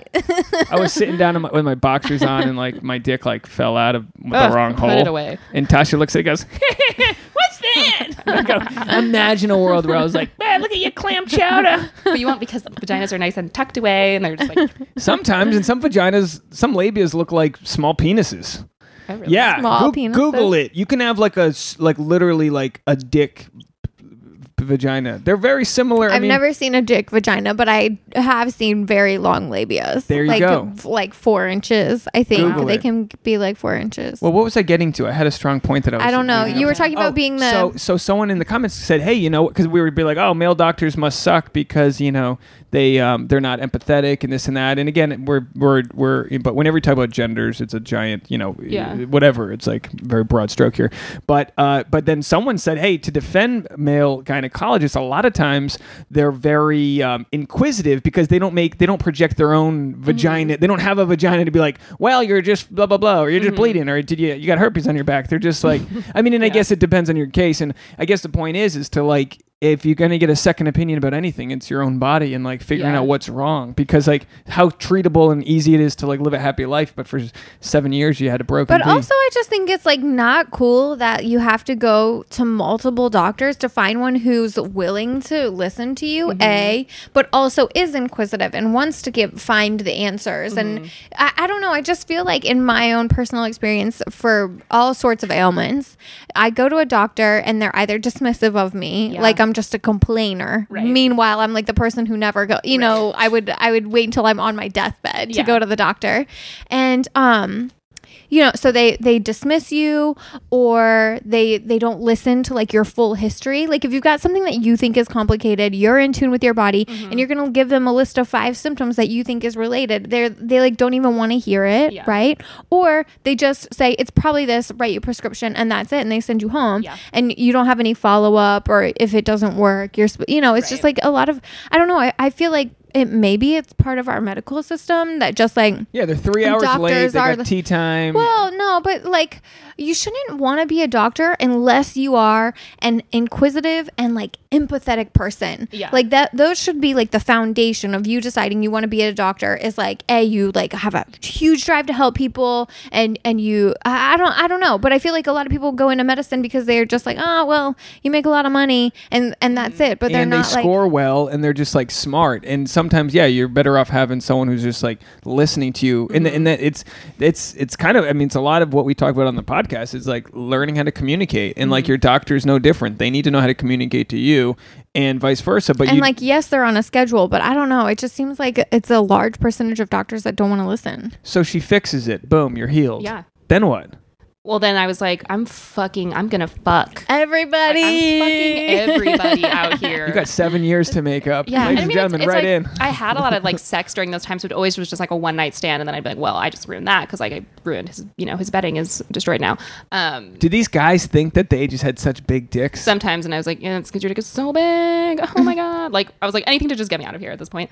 was sitting down with my boxers on and like my dick like fell out of the wrong hole. Put it away. And Tasha looks at it and goes... Imagine a world where I was like, man, look at your clam chowder. But you won't, because vaginas are nice and tucked away, and they're just like. Sometimes, and some vaginas, some labias look like small penises. Really? Yeah, small penises? Google it. You can have literally a dick vagina. They're very similar. I've never seen a dick vagina, but I have seen very long labias. There you go. Like 4 inches, I think. Google they it. Can be like 4 inches. Well, what was I getting to? I had a strong point that I was... I don't know. You were talking about being the... So someone in the comments said, hey, you know, because we would be like, oh, male doctors must suck because, you know, they're not empathetic and this and that. And again, but whenever you talk about genders, it's a giant, you know, whatever. It's like very broad stroke here. But then someone said, hey, to defend male gynecologists, a lot of times they're very inquisitive because they don't project their own vagina. They don't have a vagina to be like, well, you're just blah blah blah, or you're just bleeding, or did you got herpes on your back? They're just like, I mean, and I guess it depends on your case. And I guess the point is to like, if you're going to get a second opinion about anything, it's your own body and like figuring out what's wrong, because like how treatable and easy it is to like live a happy life. But for 7 years you had a broken knee. But also I just think it's like not cool that you have to go to multiple doctors to find one who's willing to listen to you, but also is inquisitive and wants to find the answers. And I don't know. I just feel like in my own personal experience for all sorts of ailments, I go to a doctor and they're either dismissive of me, like I'm just a complainer. Right. Meanwhile, I'm like the person who never go. You know, I would wait until I'm on my deathbed to go to the doctor, and you know, so they dismiss you, or they don't listen to like your full history. Like if you've got something that you think is complicated, you're in tune with your body, and you're gonna give them a list of 5 symptoms that you think is related. They like don't even want to hear it, right? Or they just say it's probably this, write your prescription, and that's it, and they send you home, and you don't have any follow up, or if it doesn't work, you're it's just like a lot of, I don't know. I feel like. Maybe it's part of our medical system that just like... Yeah, they're 3 hours late. They got tea time. Well, no, but like you shouldn't want to be a doctor unless you are an inquisitive and like empathetic person. Yeah. Like that, those should be like the foundation of you deciding you want to be a doctor is like, A, you like have a huge drive to help people and you... I don't know, but I feel like a lot of people go into medicine because they're just like, oh, well, you make a lot of money and that's it. But they're not like... And they score well and they're just like smart, and sometimes, yeah, you're better off having someone who's just like listening to you, and that it's kind of, I mean, it's a lot of what we talk about on the podcast is like learning how to communicate, and like your doctor is no different. They need to know how to communicate to you, and vice versa. But like, yes, they're on a schedule, but I don't know. It just seems like it's a large percentage of doctors that don't want to listen. So she fixes it. Boom, you're healed. Yeah. Then what? Well, then I was like, I'm going to fuck everybody. I'm fucking everybody out here. You got 7 years to make up. Yeah. Ladies and gentlemen, it's in. I had a lot of like sex during those times, but it always was just like a one night stand. And then I'd be like, well, I just ruined that because like I ruined his, you know, his bedding is destroyed now. Do these guys think that they just had such big dicks? Sometimes. And I was like, yeah, it's because your dick is so big. Oh my God. Like I was like, anything to just get me out of here at this point.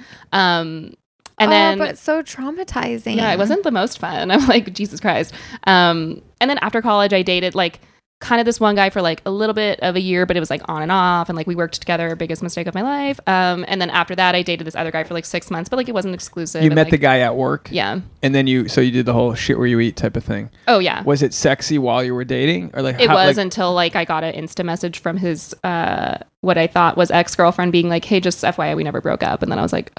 And then, but it's so traumatizing. Yeah, it wasn't the most fun. I'm like, Jesus Christ. And then after college, I dated like kind of this one guy for like a little bit of a year, but it was like on and off. And like we worked together, biggest mistake of my life. And then after that, I dated this other guy for like 6 months, but like it wasn't exclusive. You met the guy at work? Yeah. And then you did the whole shit where you eat type of thing. Oh, yeah. Was it sexy while you were dating? Or like, until like I got an Insta message from his, what I thought was ex-girlfriend being like, hey, just FYI, we never broke up. And then I was like,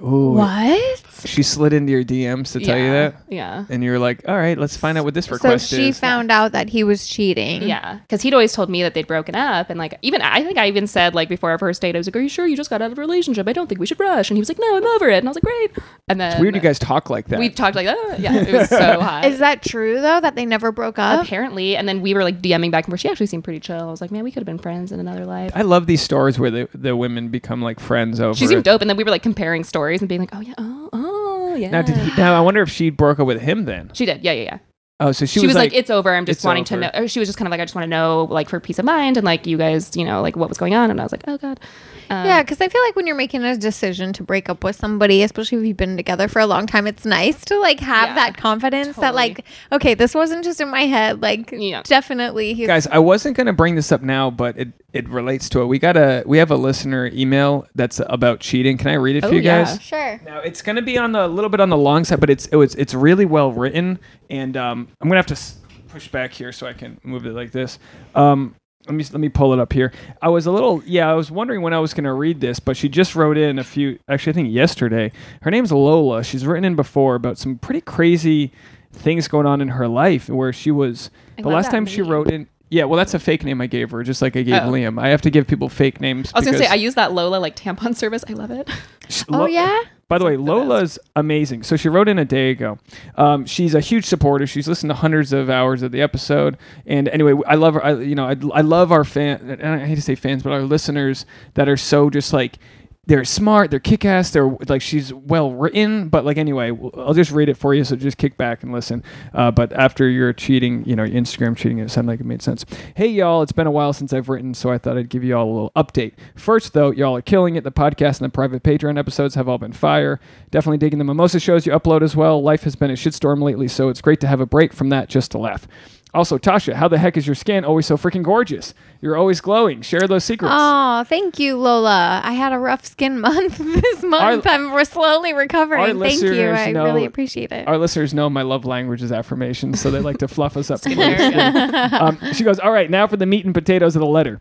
Ooh. What? Yes. She slid into your DMs to tell you that? Yeah. And you were like, all right, let's find out what this request is. So she found out that he was cheating. Yeah. Because he'd always told me that they'd broken up. And like, even I think I even said, like, before our first date, I was like, are you sure you just got out of a relationship? I don't think we should rush. And he was like, no, I'm over it. And I was like, great. And then it's weird you guys talk like that. We talked like that. Yeah. It was so hot. Is that true, though, that they never broke up? Apparently. And then we were like DMing back and forth. She actually seemed pretty chill. I was like, man, we could have been friends in another life. I love these stories where the women become like friends over. She seemed dope. And then we were like comparing stories and being like, oh, yeah, oh, yeah. Now I wonder if she broke up with him then. She did. Yeah. Oh, so she was like, it's over. I'm just wanting to know. Or she was just kind of like, I just want to know, like, for peace of mind and like you guys, you know, like what was going on. And I was like, oh, God. Yeah, because I feel like when you're making a decision to break up with somebody, especially if you've been together for a long time, it's nice to like have that confidence that like, okay, this wasn't just in my head. Like, definitely. Guys, I wasn't going to bring this up now, but it relates to it. We have a listener email that's about cheating. Can I read it for you guys? Sure. Now it's going to be a little bit on the long side, but it's really well written. And I'm going to have to push back here so I can move it like this. Let me pull it up here. I was wondering when I was going to read this, but she just wrote in actually I think yesterday. Her name's Lola. She's written in before about some pretty crazy things going on in her life where she was, the last time she wrote in. Yeah, well, that's a fake name I gave her, just like I gave Liam. I have to give people fake names. I was going to say, I use that Lola like tampon service. I love it. Yeah? By the way, Lola's amazing. So she wrote in a day ago. She's a huge supporter. She's listened to hundreds of hours of the episode. And anyway, I love her. I love our fans. I hate to say fans, but our listeners that are so just like, they're smart, they're kick-ass, they're like, she's well written, but like, anyway, I'll just read it for you, so just kick back and listen. But after your cheating, Instagram cheating, it sounded like it made sense. Hey y'all, it's been a while since I've written, so I thought I'd give you all a little update. First though, y'all are killing it. The podcast and the private Patreon episodes have all been fire. Definitely digging the Mimosa shows you upload as well. Life has been a shitstorm lately, so it's great to have a break from that just to laugh. Also, Tasha, how the heck is your skin always so freaking gorgeous? You're always glowing. Share those secrets. Oh, thank you, Lola. I had a rough skin month this month. We're slowly recovering. Thank you. I really appreciate it. Our listeners know my love language is affirmations, so they like to fluff us up. She goes, all right, now for the meat and potatoes of the letter.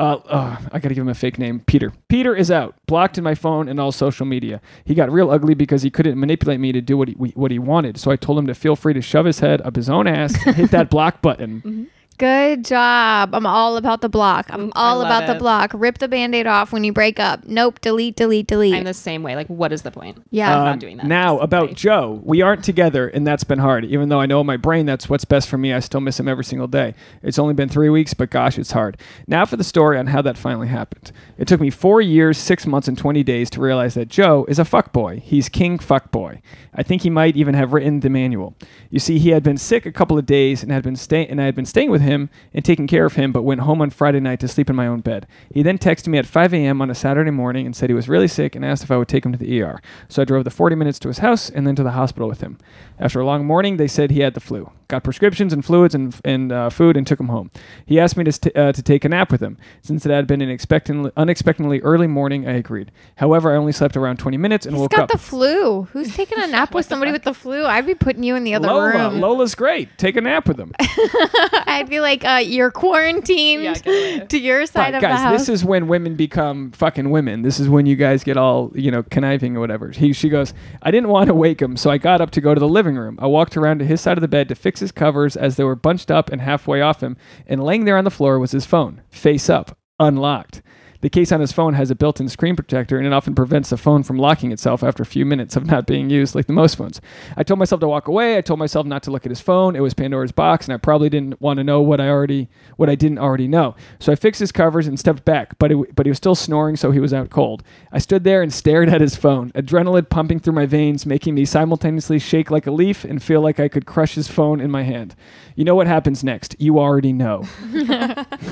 I gotta give him a fake name. Peter is out, blocked in my phone and all social media. He got real ugly because he couldn't manipulate me to do what he wanted, so I told him to feel free to shove his head up his own ass and hit that block button. Mm-hmm. Good job. I'm all about the block. I'm all about the block. Rip the Band-Aid off when you break up. Nope. Delete. I'm the same way. Like, what is the point? Yeah. I'm not doing that. Now, about Joe. We aren't together, and that's been hard. Even though I know in my brain that's what's best for me, I still miss him every single day. It's only been 3 weeks, but gosh, it's hard. Now for the story on how that finally happened. It took me 4 years, 6 months, and 20 days to realize that Joe is a fuckboy. He's king fuckboy. I think he might even have written the manual. You see, he had been sick a couple of days and I had been staying with him and taking care of him, but went home on Friday night to sleep in my own bed. He then texted me at 5 a.m. on a Saturday morning and said he was really sick and asked if I would take him to the ER. So I drove the 40 minutes to his house and then to the hospital with him. After a long morning, they said he had the flu. Got prescriptions and fluids and food and took him home. He asked me to take a nap with him. Since it had been an unexpectedly early morning, I agreed. However, I only slept around 20 minutes and woke up. He's got the flu. Who's taking a nap with somebody with the flu? I'd be putting you in the other room. Lola's great. Take a nap with him. I'd be like, you're quarantined to your side of the house. Guys, this is when women become fucking women. This is when you guys get all, conniving or whatever. She goes, I didn't want to wake him, so I got up to go to the living room. I walked around to his side of the bed to fix his covers as they were bunched up and halfway off him, and laying there on the floor was his phone, face up, unlocked. The case on his phone has a built-in screen protector, and it often prevents the phone from locking itself after a few minutes of not being used like the most phones. I told myself to walk away. I told myself not to look at his phone. It was Pandora's box, and I probably didn't want to know what I didn't already know. So I fixed his covers and stepped back, but he was still snoring, so he was out cold. I stood there and stared at his phone, adrenaline pumping through my veins, making me simultaneously shake like a leaf and feel like I could crush his phone in my hand. You know what happens next. You already know.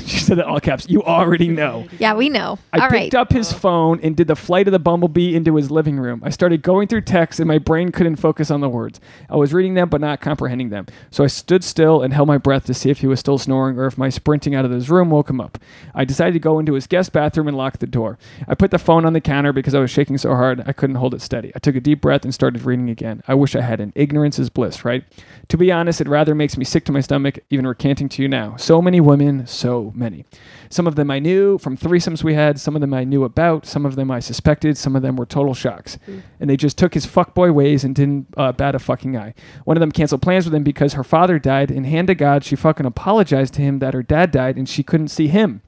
She said that all caps. You already know. Yeah, we know. I picked up his phone and did the flight of the bumblebee into his living room. I started going through texts and my brain couldn't focus on the words. I was reading them but not comprehending them. So I stood still and held my breath to see if he was still snoring or if my sprinting out of his room woke him up. I decided to go into his guest bathroom and lock the door. I put the phone on the counter because I was shaking so hard I couldn't hold it steady. I took a deep breath and started reading again. I wish I hadn't. Ignorance is bliss, right? To be honest, it rather makes me sick to my stomach, even recanting to you now. So many women, so many. me. Some of them I knew from threesomes we had. Some of them I knew about. Some of them I suspected. Some of them were total shocks. Mm. And they just took his fuckboy ways and didn't bat a fucking eye. One of them canceled plans with him because her father died, and hand to God, she fucking apologized to him that her dad died and she couldn't see him.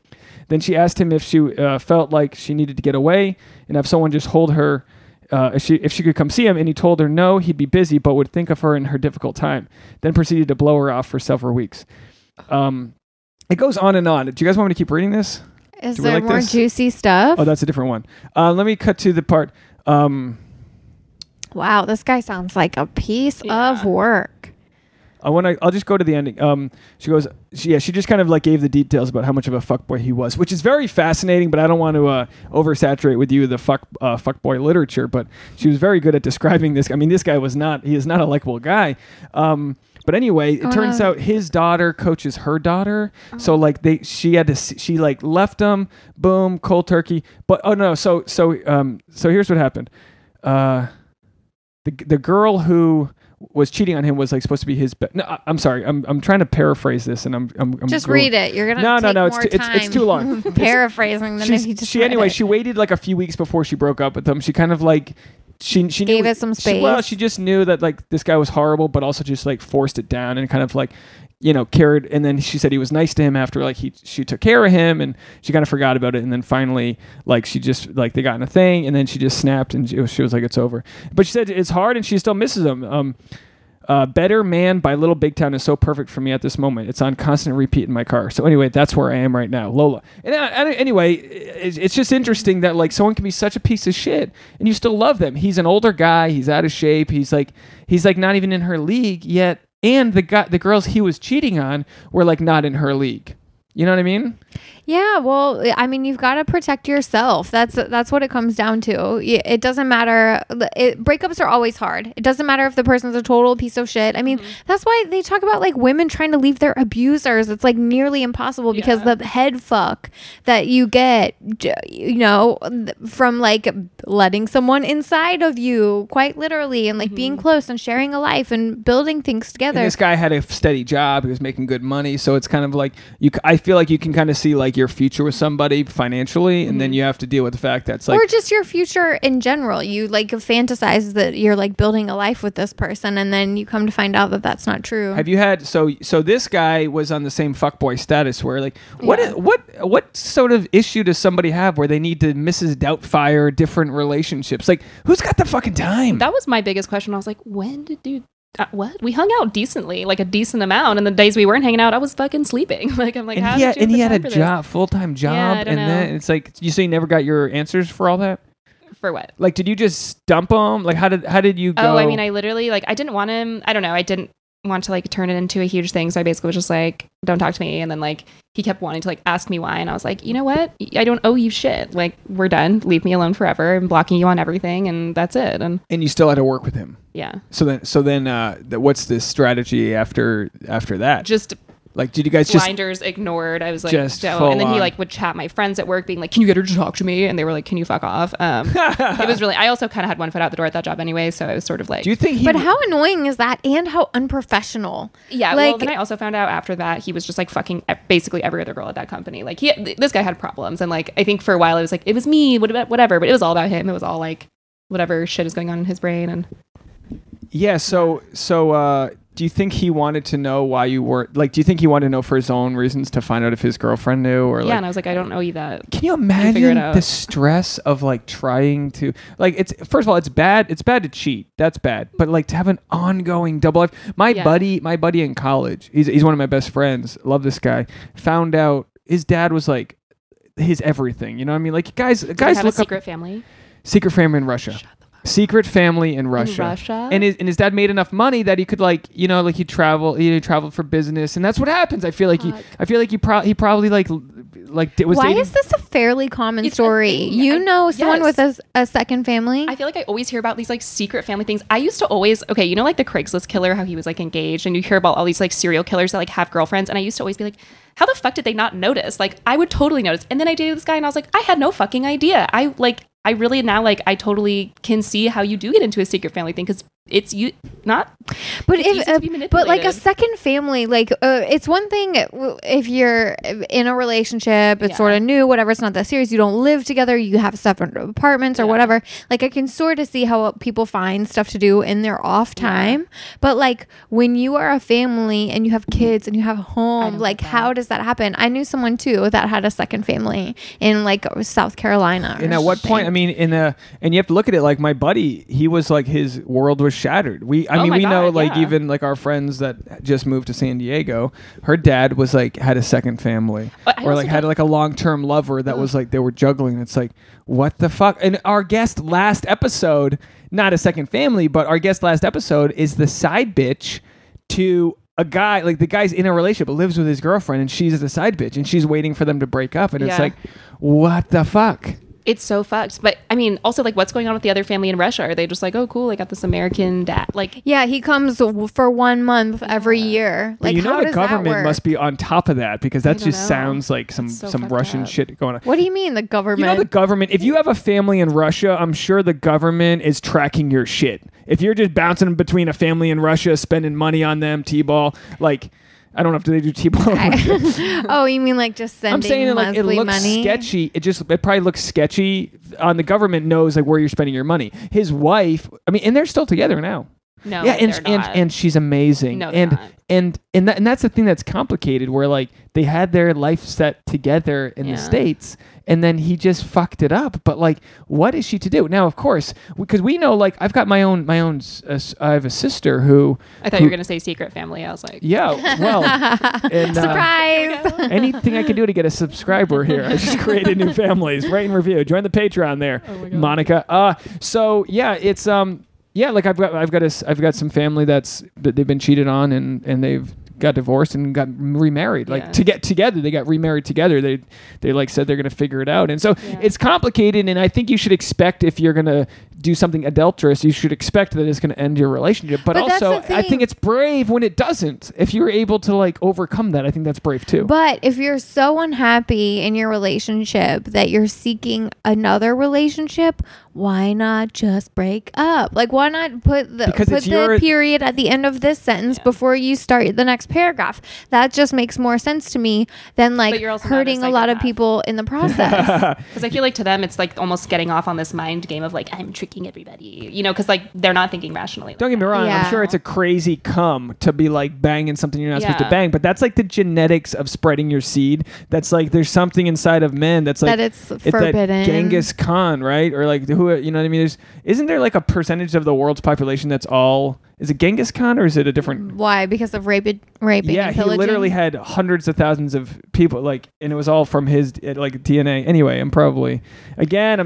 Then she asked him if she felt like she needed to get away and have someone just hold her, if she could come see him, and he told her no, he'd be busy, but would think of her in her difficult time, then proceeded to blow her off for several weeks. It goes on and on. Do you guys want me to keep reading this? Is there more juicy stuff? Oh, that's a different one. Let me cut to the part. Wow, this guy sounds like a piece of work. I'll just go to the ending. She goes, she just kind of like gave the details about how much of a fuckboy he was, which is very fascinating, but I don't want to oversaturate with you the fuckboy literature, but she was very good at describing this. I mean, this guy he is not a likable guy. But anyway, it turns out his daughter coaches her daughter. Oh. So like she left him, boom, cold turkey. But so here's what happened. The girl who was cheating on him was like supposed to be his best. No, I'm sorry. I'm trying to paraphrase this, and I'm just read it. You're gonna take more time. It's too long. Paraphrasing them. She waited like a few weeks before she broke up with him. She kind of like she gave it some space. She just knew that like this guy was horrible, but also just like forced it down and kind of like, you know, cared. And then she said he was nice to him after like she took care of him, and she kind of forgot about it. And then finally, like she just like they got in a thing, and then she just snapped, and she was like, "It's over." But she said it's hard, and she still misses him. Better Man by Little Big Town is so perfect for me at this moment. It's on constant repeat in my car. So anyway, that's where I am right now, Lola. And anyway, it's just interesting that like someone can be such a piece of shit and you still love them. He's an older guy. He's out of shape. He's like not even in her league yet. And the girls he was cheating on were like not in her league. You know what I mean? Yeah. Well, I mean, you've got to protect yourself. That's what it comes down to. It doesn't matter. Breakups are always hard. It doesn't matter if the person's a total piece of shit. I mean, that's why they talk about like women trying to leave their abusers. It's like nearly impossible because the head fuck that you get, you know, from like letting someone inside of you quite literally and like being close and sharing a life and building things together. And this guy had a steady job. He was making good money. So it's kind of like I feel like you can kind of see like your future with somebody financially, and then you have to deal with the fact that's like, or just your future in general. You like fantasize that you're like building a life with this person, and then you come to find out that that's not true. Have you had so this guy was on the same fuckboy status where like what sort of issue does somebody have where they need to Mrs. Doubtfire different relationships? Like, who's got the fucking time? That was my biggest question. I was like, when did dude? We hung out decently, like a decent amount, and the days we weren't hanging out, I was fucking sleeping. Like, I'm like, and he had a job, full-time job, then it's like, you say you never got your answers for all that? For what? Like, did you just dump him? Like, how did you go? Oh, I mean, I literally, like, I didn't want him, I don't know, I didn't want to like turn it into a huge thing, so I basically was just like, don't talk to me. And then like he kept wanting to like ask me why, and I was like, you know what, I don't owe you shit. Like, we're done, leave me alone forever. I'm blocking you on everything, and that's it. And you still had to work with him. Yeah. So then what's the strategy after that? Just like, did you guys blinders ignored? I was like, just don't. And then he like would chat my friends at work being like, can you get her to talk to me? And they were like, can you fuck off? It was really, I also kind of had one foot out the door at that job anyway. So I was sort of like, do you think but how annoying is that? And how unprofessional. Yeah. Like, well, then I also found out after that he was just like fucking basically every other girl at that company. Like this guy had problems. And like, I think for a while it was like, it was me, whatever, but it was all about him. It was all like whatever shit is going on in his brain. And yeah. So, do you think he wanted to know why you were like, do you think he wanted to know for his own reasons to find out if his girlfriend knew or like, yeah. And I was like, I don't owe you that. Can you imagine the stress of like trying to like, it's, first of all, it's bad to cheat. That's bad. But like to have an ongoing double life, my buddy in college, he's one of my best friends. Love this guy. Found out his dad was like his everything. You know what I mean? Like guys look up secret family in Russia. Secret family in Russia. And his dad made enough money that he could like, you know, like he traveled for business, and that's what happens. I feel like he probably like was. Why dating? Is this a fairly common story? You know, someone with a second family. I feel like I always hear about these like secret family things. I used to always you know, like the Craigslist killer, how he was like engaged, and you hear about all these like serial killers that like have girlfriends, and I used to always be like, how the fuck did they not notice? Like, I would totally notice. And then I dated this guy, and I was like, I had no fucking idea. I really now, like, I totally can see how you do get into a secret family thing, because it's you not, but it's if, easy to be but like a second family, like it's one thing if you're in a relationship, it's sort of new, whatever, it's not that serious, you don't live together, you have separate apartments or whatever. Like I can sort of see how people find stuff to do in their off time, but like when you are a family and you have kids and you have a home, like how does that happen? I knew someone too that had a second family in like South Carolina. And at what point? I mean, and you have to look at it like my buddy, he was like his world was shattered. We know even like our friends that just moved to San Diego, her dad was like had a second family or like had like a long-term lover that was like they were juggling. It's like, what the fuck? And our guest last episode, not a second family, but our guest last episode is the side bitch to a guy, like the guy's in a relationship but lives with his girlfriend and she's the side bitch and she's waiting for them to break up. And it's like, what the fuck? It's so fucked. But I mean, also like what's going on with the other family in Russia? Are they just like, oh cool, I got this American dad? Like, yeah, he comes for 1 month every year. Like, but you know, the government must be on top of that because that just sounds like some Russian shit going on. What do you mean the government? You know, the government, if you have a family in Russia, I'm sure the government is tracking your shit. If you're just bouncing between a family in Russia, spending money on them, T-ball, like... I don't know if they do T-ball. Oh, you mean like just sending money? I'm saying like it looks money? Sketchy. It probably looks sketchy. On the government knows like where you're spending your money. His wife, I mean, and they're still together now. No, yeah, and they're not. And she's amazing. No, and not. and that's the thing that's complicated. Where like they had their life set together in the States, and then he just fucked it up. But like, what is she to do now? Of course, because we know. Like, I've got my own. I have a sister who. I thought you were gonna say secret family. I was like, yeah, well, and, surprise. Anything I can do to get a subscriber here. I just created new families. Rate and review. Join the Patreon there, Monica. So yeah, it's Yeah, like I've got some family that they've been cheated on and they've got divorced and got remarried. Like to get together, they got remarried together. They like said they're gonna figure it out, and so it's complicated. And I think you should expect if you're gonna do something adulterous, you should expect that it's gonna end your relationship. But also, I think it's brave when it doesn't. If you're able to like overcome that, I think that's brave too. But if you're so unhappy in your relationship that you're seeking another relationship, why not just break up? Like, why not put the period at the end of this sentence before you start the next paragraph? That just makes more sense to me than like hurting a lot of people in the process. Because I feel like to them, it's like almost getting off on this mind game of like, I'm tricking everybody, you know, because like they're not thinking rationally. Don't get me wrong. Yeah. I'm sure it's a crazy cum to be like banging something you're not supposed to bang, but that's like the genetics of spreading your seed. That's like, there's something inside of men that's like, that it's forbidden. That Genghis Khan, right? Or like who, you know what I mean? Isn't there like a percentage of the world's population that's all... Is it Genghis Khan or is it a different... Why? Because of raping and pillaging? Yeah, he literally had hundreds of thousands of people, like, and it was all from his like DNA. Anyway, I'm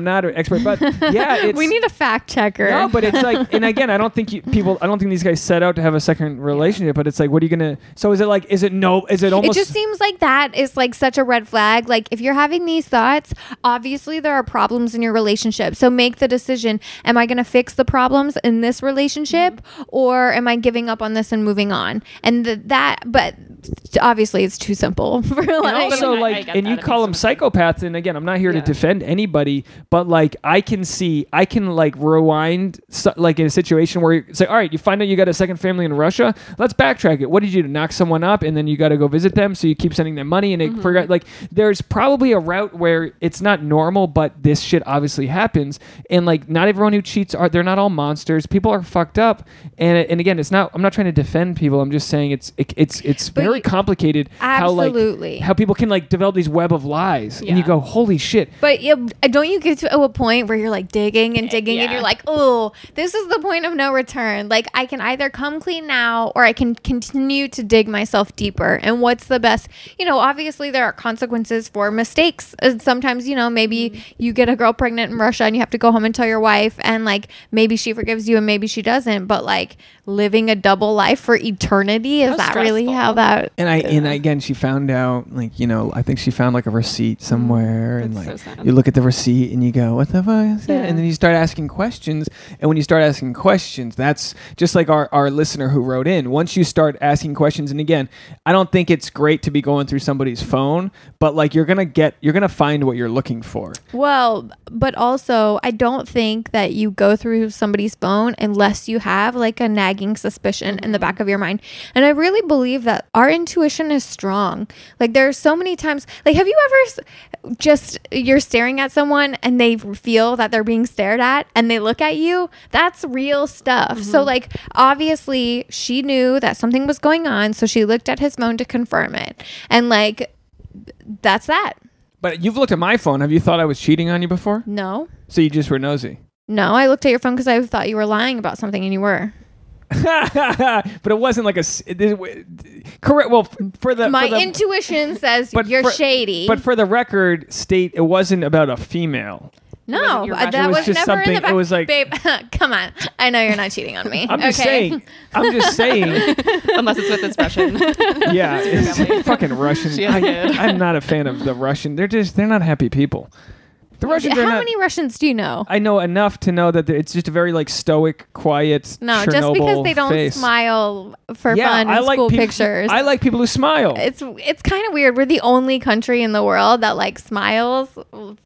not an expert, but yeah, it's... We need a fact checker. No, but it's like, and again, I don't think these guys set out to have a second relationship, but it's like, what are you going to... So is it like, is it almost... It just seems like that is like such a red flag. Like, if you're having these thoughts, obviously there are problems in your relationship. So make the decision, am I going to fix the problems in this relationship or am I giving up on this and moving on? And but obviously it's too simple for like. And also, like, and you call them psychopaths. And again, I'm not here to defend anybody, but like, I can like rewind, like in a situation where you say, all right, you find out you got a second family in Russia. Let's backtrack it. What did you do? Knock someone up and then you got to go visit them. So you keep sending them money and there's probably a route where it's not normal, but this shit obviously happens. And like, not everyone who cheats they're not all monsters. People are fucked up. And again, it's not. I'm not trying to defend people. I'm just saying it's but very complicated. Absolutely. How people can like develop these web of lies, and you go, holy shit. But don't you get to a point where you're like digging, and you're like, oh, this is the point of no return. Like I can either come clean now, or I can continue to dig myself deeper. And what's the best? You know, obviously there are consequences for mistakes. And sometimes, you know, maybe you get a girl pregnant in Russia, and you have to go home and tell your wife, and like maybe she forgives you, and maybe she doesn't. But like living a double life for eternity, is that really how that that. And again, she found out, like, you know, I think she found like a receipt somewhere, and like so you look at the receipt and you go, what the fuck is that? And then you start asking questions. And when you start asking questions, that's just like our listener who wrote in. Once you start asking questions, and again, I don't think it's great to be going through somebody's phone, but like you're going to find what you're looking for. Well, but also I don't think that you go through somebody's phone unless you have like a nagging suspicion in the back of your mind. And I really believe that our intuition is strong. Like there are so many times, like have you ever just, you're staring at someone and they feel that they're being stared at and they look at you? That's real stuff. Mm-hmm. So like obviously she knew that something was going on, so she looked at his phone to confirm it. And like that's that. But you've looked at my phone. Have you thought I was cheating on you before? No. So you just were nosy? No, I looked at your phone because I thought you were lying about something, and you were. But it wasn't like correct. Well, my intuition says you're shady. But for the record, state it wasn't about a female. No, that was just never something. In the back. It was like, babe, come on. I know you're not cheating on me. I'm just saying. Unless it's with this Russian. Yeah, it's fucking Russian. I'm not a fan of the Russian. They're not happy people. The Russians How many Russians do you know? I know enough to know that it's just a very like stoic, quiet. No, Chernobyl just because they don't smile for fun in school pictures. I like people who smile. It's kind of weird. We're the only country in the world that like smiles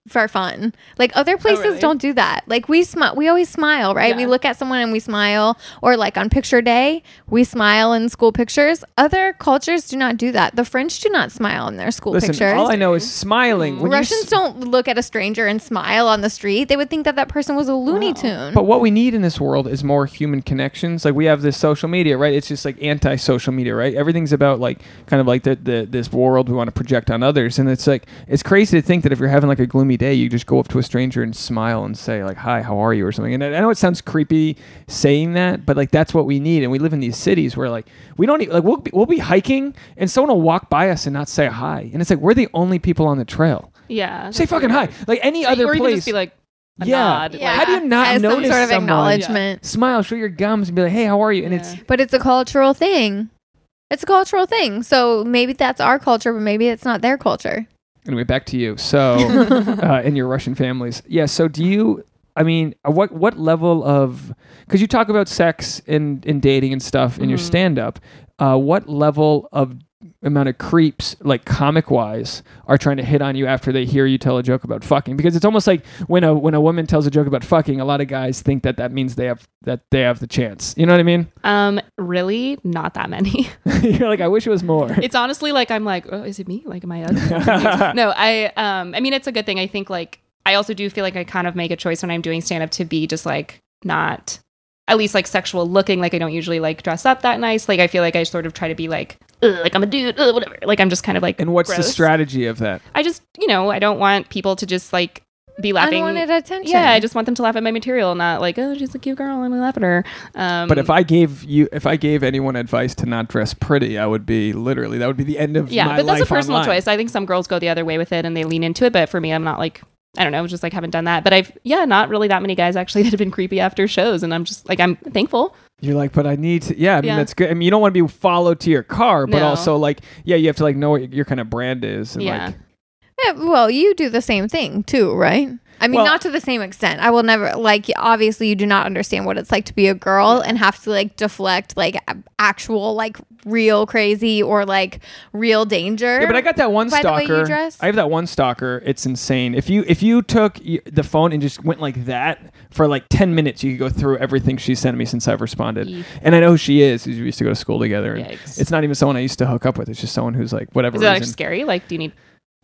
for fun. Like other places don't do that. Like we always smile, right? Yeah. We look at someone and we smile, or like on picture day, we smile in school pictures. Other cultures do not do that. The French do not smile in their school pictures. All I know is smiling. When Russians don't look at a stranger and smile on the street. They would think that person was a Looney Tune. But what we need in this world is more human connections. Like we have this social media, right? It's just like anti-social media, right? Everything's about like kind of like this world we want to project on others. And it's like, it's crazy to think that if you're having like a gloomy day, you just go up to a stranger and smile and say like, hi, how are you? Or something. And I know it sounds creepy saying that, but like that's what we need. And we live in these cities where like, we don't need, like we'll be hiking and someone will walk by us and not say hi. And it's like, we're the only people on the trail. Yeah. Say fucking hi. Like any other place. Or you can just be like a nod. Yeah. Like, how do you not notice some sort of acknowledgement? Yeah. Smile, show your gums, and be like, "Hey, how are you?" And it's a cultural thing. It's a cultural thing. So maybe that's our culture, but maybe it's not their culture. Anyway, back to you. So, and your Russian families. Yeah. So do you? I mean, what level of? Because you talk about sex and dating and stuff in your stand up. What level of amount of creeps, like comic wise, are trying to hit on you after they hear you tell a joke about fucking? Because it's almost like when a woman tells a joke about fucking, a lot of guys think that means they have the chance. You know what I mean? Really, not that many. You're like, I wish it was more. It's honestly like I'm like, oh, is it me? Like, am I? No, I mean, it's a good thing. I think like I also do feel like I kind of make a choice when I'm doing stand up to be just like not, at least like sexual looking. Like I don't usually like dress up that nice. Like I feel like I sort of try to be like I'm a dude, whatever. Like I'm just kind of like, and what's gross. The strategy of that? I just, I don't want people to just like be laughing. Unwanted attention. Yeah, I just want them to laugh at my material, not like, oh, she's a cute girl, I'm gonna laugh at her. But if I gave anyone advice to not dress pretty, I would be literally, that would be the end of my life. Yeah, but that's a personal choice. I think some girls go the other way with it and they lean into it, but for me, I'm not like, I don't know, just like haven't done that. But I've, not really that many guys actually that have been creepy after shows. And I'm just like, I'm thankful. You're like, but I need to, that's good. I mean, you don't want to be followed to your car, but also like, you have to like know what your kind of brand is. And well, you do the same thing too, right? I mean, not to the same extent. I will never, like, obviously you do not understand what it's like to be a girl and have to like deflect like actual, like real crazy or like real danger. Yeah, but I got that one stalker. By the way you dress. I have that one stalker. It's insane. If you took the phone and just went like that for like 10 minutes, you could go through everything she sent me since I've responded. Eek. And I know who she is. We used to go to school together. And it's not even someone I used to hook up with. It's just someone who's like, whatever. Is that like scary? Like, do you need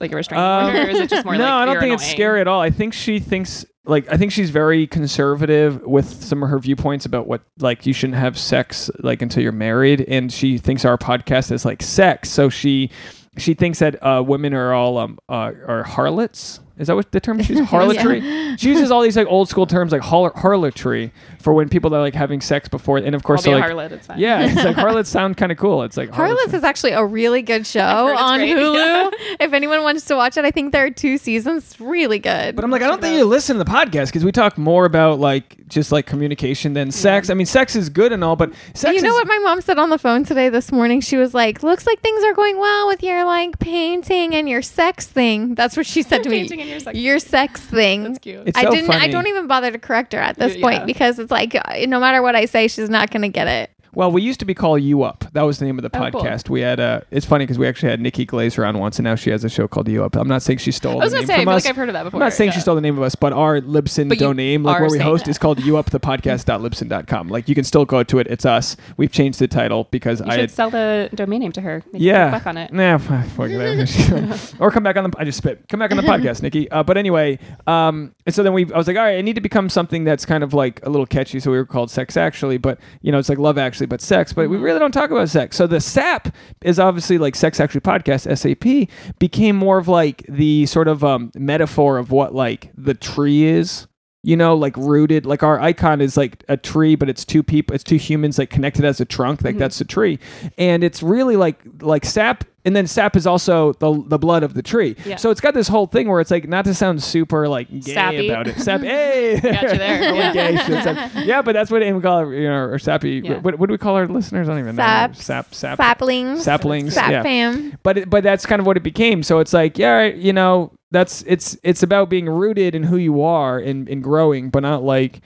like a restraining order? Or is it just more I don't think annoying? It's scary at all. I think she thinks, like, I think she's very conservative with some of her viewpoints about what, like, you shouldn't have sex, like, until you're married. And she thinks our podcast is like sex. So she thinks that women are all are harlots. Is that what the term she uses? Harlotry? Yeah. She uses all these like old school terms like harlotry for when people are like having sex before. And of course, I'll be a harlot, it's fine. Yeah, it's like harlots sound kind of cool. It's like Harlots is actually a really good show on Hulu. Yeah. If anyone wants to watch it, I think there are 2 seasons. It's really good. But I'm like, I don't think you listen to the podcast because we talk more about like just like communication than sex. I mean, sex is good and all, but sex is... You know what my mom said on the phone today this morning? She was like, looks like things are going well with your like painting and your sex thing. That's what she said to me. Your sex thing. That's cute. It's so funny. I don't even bother to correct her at this point because it's like no matter what I say, she's not going to get it. Well, we used to be called You Up. That was the name of the podcast. Cool. We had it's funny because we actually had Nikki Glaser on once, and now she has a show called You Up. I'm not saying she stole the name from us. I feel like I've heard of that before. I'm not saying she stole the name of us, but our Libsyn domain, like where we host, is called youupthepodcast.libsyn.com. Like you can still go to it. It's us. We've changed the title because I should sell the domain name to her. Maybe come back on it. Nah, fuck it. Or come back on the. I just spit. Come back on the podcast, Nikki. But anyway, and so then I was like, all right, I need to become something that's kind of like a little catchy. So we were called Sex Actually, but it's like Love Actually. But sex, but we really don't talk about sex. So the SAP is obviously like Sex Actually Podcast, SAP, became more of like the sort of metaphor of what like the tree is, like rooted, like our icon is like a tree, but it's 2 people, it's 2 humans like connected as a trunk, like that's the tree. And it's really like SAP. And then sap is also the blood of the tree. Yeah. So it's got this whole thing where it's like, not to sound super like gay sappy about it. Sap, hey! Got you there. Gay shit, sap. Yeah, but that's what we call it, or sappy. Yeah. What do we call our listeners? I don't even know. Sap. Saplings. Sap fam. But that's kind of what it became. So it's like, yeah, that's it's about being rooted in who you are and growing, but not like...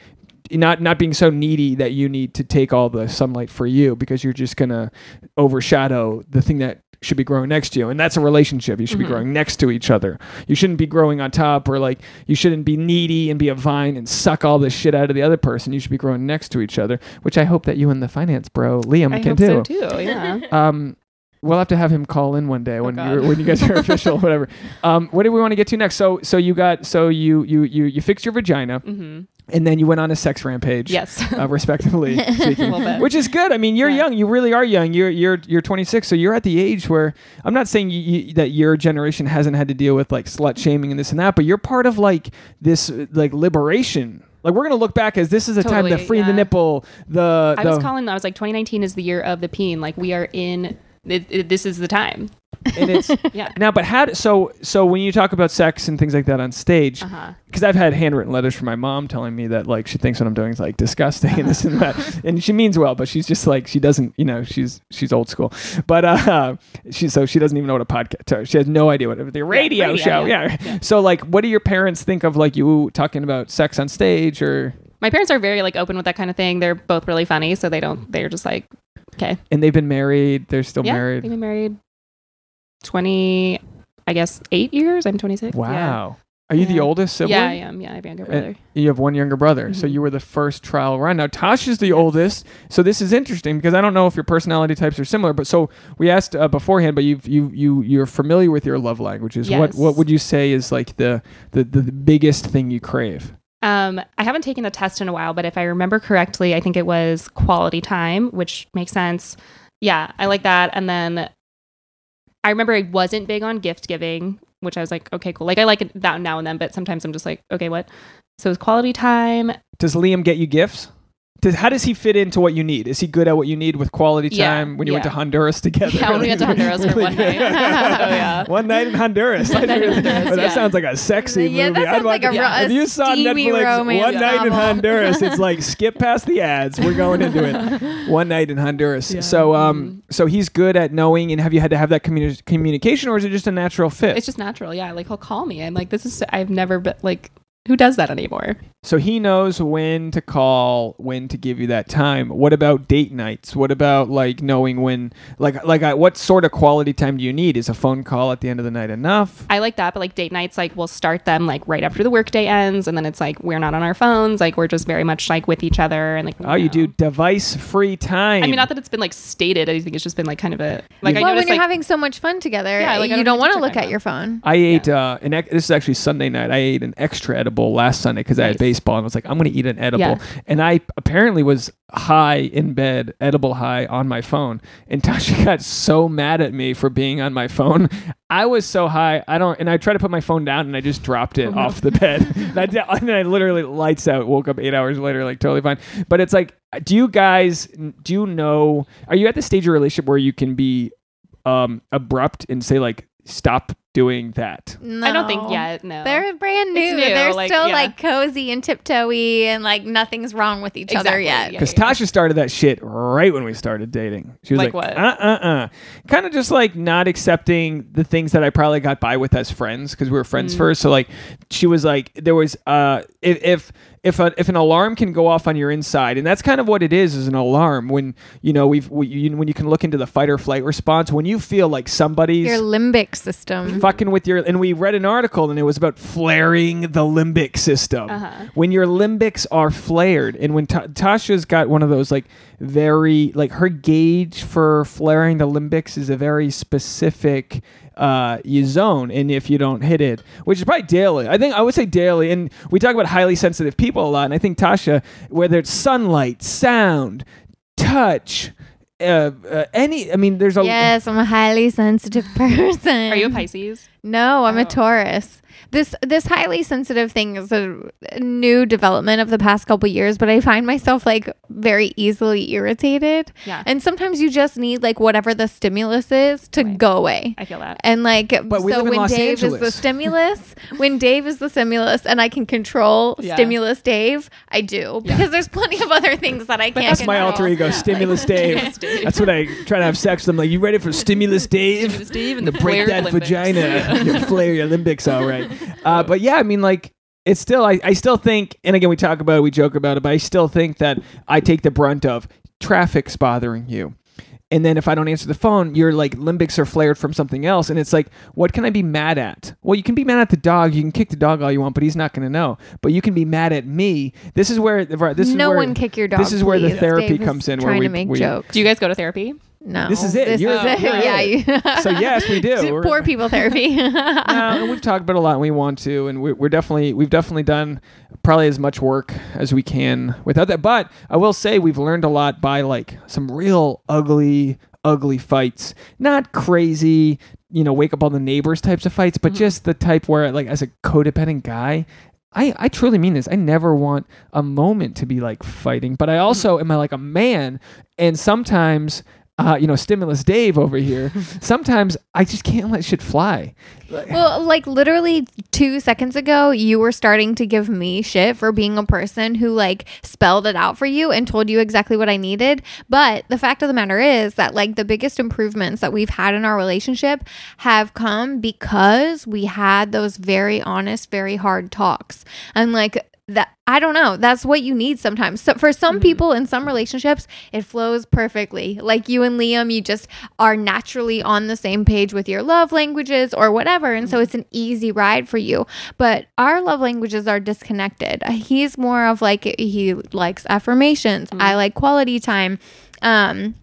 Not being so needy that you need to take all the sunlight for you because you're just going to overshadow the thing that should be growing next to you. And that's a relationship. You should be growing next to each other. You shouldn't be growing on top or like you shouldn't be needy and be a vine and suck all this shit out of the other person. You should be growing next to each other, which I hope that you and the finance bro, Liam, can do. I hope so too, yeah. We'll have to have him call in one day when you guys are official, whatever. What do we want to get to next? So you fixed your vagina, and then you went on a sex rampage. Yes, respectively speaking, which is good. I mean, you're young. You really are young. You're 26, so you're at the age where I'm not saying that your generation hasn't had to deal with like slut shaming and this and that, but you're part of like this like liberation. Like, we're going to look back as this is a totally, time to free the nipple. I was like, 2019 is the year of the peen. Like, we are in. This is the time. And it's now, but so when you talk about sex and things like that on stage, because I've had handwritten letters from my mom telling me that like she thinks what I'm doing is like disgusting and this and that, and she means well, but she's just like, she doesn't, she's old school, but she doesn't even know what a podcast, she has no idea what the radio show. Yeah. So like, what do your parents think of like you talking about sex on stage? Or my parents are very like open with that kind of thing. They're both really funny, so they're just like. Okay. And they've been married. They're still married. They've been married 8 years. I'm 26. Wow. Yeah. Are you the oldest sibling? Yeah, I am. Yeah, I have a younger brother. You have 1 younger brother. So you were the first trial run. Now, Tasha's the oldest. So this is interesting because I don't know if your personality types are similar, but so we asked beforehand, but you're familiar with your love languages. Yes. What would you say is like the biggest thing you crave? I haven't taken the test in a while, but if I remember correctly, I think it was quality time, which makes sense. Yeah, I like that. And then I remember I wasn't big on gift giving, which I was like, okay, cool. Like, I like it that now and then, but sometimes I'm just like, okay, what? So it was quality time. Does Liam get you gifts? How does he fit into what you need? Is he good at what you need with quality time when you went to Honduras together? Yeah, when we went to Honduras for 1 night. One night in Honduras. That sounds like a sexy movie. That sounds like a steamy If you saw Netflix One Night in Honduras, it's like skip past the ads. We're going into it. One Night in Honduras. Yeah. So he's good at knowing, and have you had to have that communication, or is it just a natural fit? It's just natural, yeah. Like, he'll call me. I'm like, I've never been, like... Who does that anymore? So he knows when to call, when to give you that time. What about date nights? What about like knowing when, what sort of quality time do you need? Is a phone call at the end of the night enough? I like that, but like date nights, like we'll start them like right after the workday ends, and then it's like we're not on our phones, like we're just very much like with each other, and like you do device-free time. I mean, not that it's been like stated. I think it's just been like kind of a like. Well, when you're having so much fun together, you don't want to look at your phone. I ate this is actually Sunday night. I ate an extra edible last Sunday because I had baseball and was like, I'm going to eat an edible. Yeah. And I apparently was high in bed, edible high on my phone. And Tasha got so mad at me for being on my phone. I was so high. And I tried to put my phone down and I just dropped it off the bed. And I literally lights out, woke up 8 hours later, like totally fine. But it's like, do you know, are you at the stage of your relationship where you can be abrupt and say like, stop doing that? No. I don't think yet. No, they're brand new. They're like, still like cozy and tiptoey and like nothing's wrong with each other yet. Because Tasha started that shit right when we started dating. She was like, kind of just like not accepting the things that I probably got by with as friends because we were friends first. So like, she was like, there was if an alarm can go off on your inside, and that's kind of what it is an alarm when you know when you can look into the fight or flight response when you feel like somebody's your limbic system fucking with your, and we read an article and it was about flaring the limbic system when your limbics are flared. And when Tasha's got one of those like very like her gauge for flaring the limbics is a very specific you zone, and if you don't hit it, which is probably daily, I think I would say daily. And we talk about highly sensitive people a lot, and I think Tasha, whether it's sunlight, sound, touch, any, I mean, there's a yes. I'm a highly sensitive person. Are you a Pisces? No, I'm a Taurus. This highly sensitive thing is a new development of the past couple years, but I find myself like very easily irritated. Yeah. And sometimes you just need like whatever the stimulus is to go away. I feel that. And like, but so when Dave is the stimulus, and I can control stimulus Dave, I do. Yeah. Because there's plenty of other things that I can't control. That's my alter ego, stimulus Dave. That's when I try to have sex. I'm like, you ready for stimulus Dave? Stimulus Dave and the break that vagina. You flare your limbics all right. But yeah, I mean, like, it's still, I still think, and again, we talk about it, we joke about it, but I still think that I take the brunt of traffic's bothering you. And then if I don't answer the phone, your like limbics are flared from something else. And it's like, what can I be mad at? Well, you can be mad at the dog. You can kick the dog all you want, but he's not going to know. But you can be mad at me. This is where kick your dog. This is where the therapy comes in. Trying to make jokes. Do you guys go to therapy? No. This is it. Yeah. So yes, we do. Poor people therapy. No, we've talked about it a lot and we want to, and we've definitely done probably as much work as we can without that. But I will say we've learned a lot by like some real ugly fights. Not crazy, you know, wake up all the neighbors types of fights, but just the type where like as a codependent guy, I truly mean this. I never want a moment to be like fighting, but I also am like a man, and sometimes you know, stimulus Dave over here. Sometimes I just can't let shit fly. Well, like literally 2 seconds ago, you were starting to give me shit for being a person who like spelled it out for you and told you exactly what I needed. But the fact of the matter is that like the biggest improvements that we've had in our relationship have come because we had those very honest, very hard talks. And like, that I don't know. That's what you need sometimes. So for some people in some relationships, it flows perfectly. Like you and Liam, you just are naturally on the same page with your love languages or whatever. And so it's an easy ride for you. But our love languages are disconnected. He's more of like, he likes affirmations. I like quality time.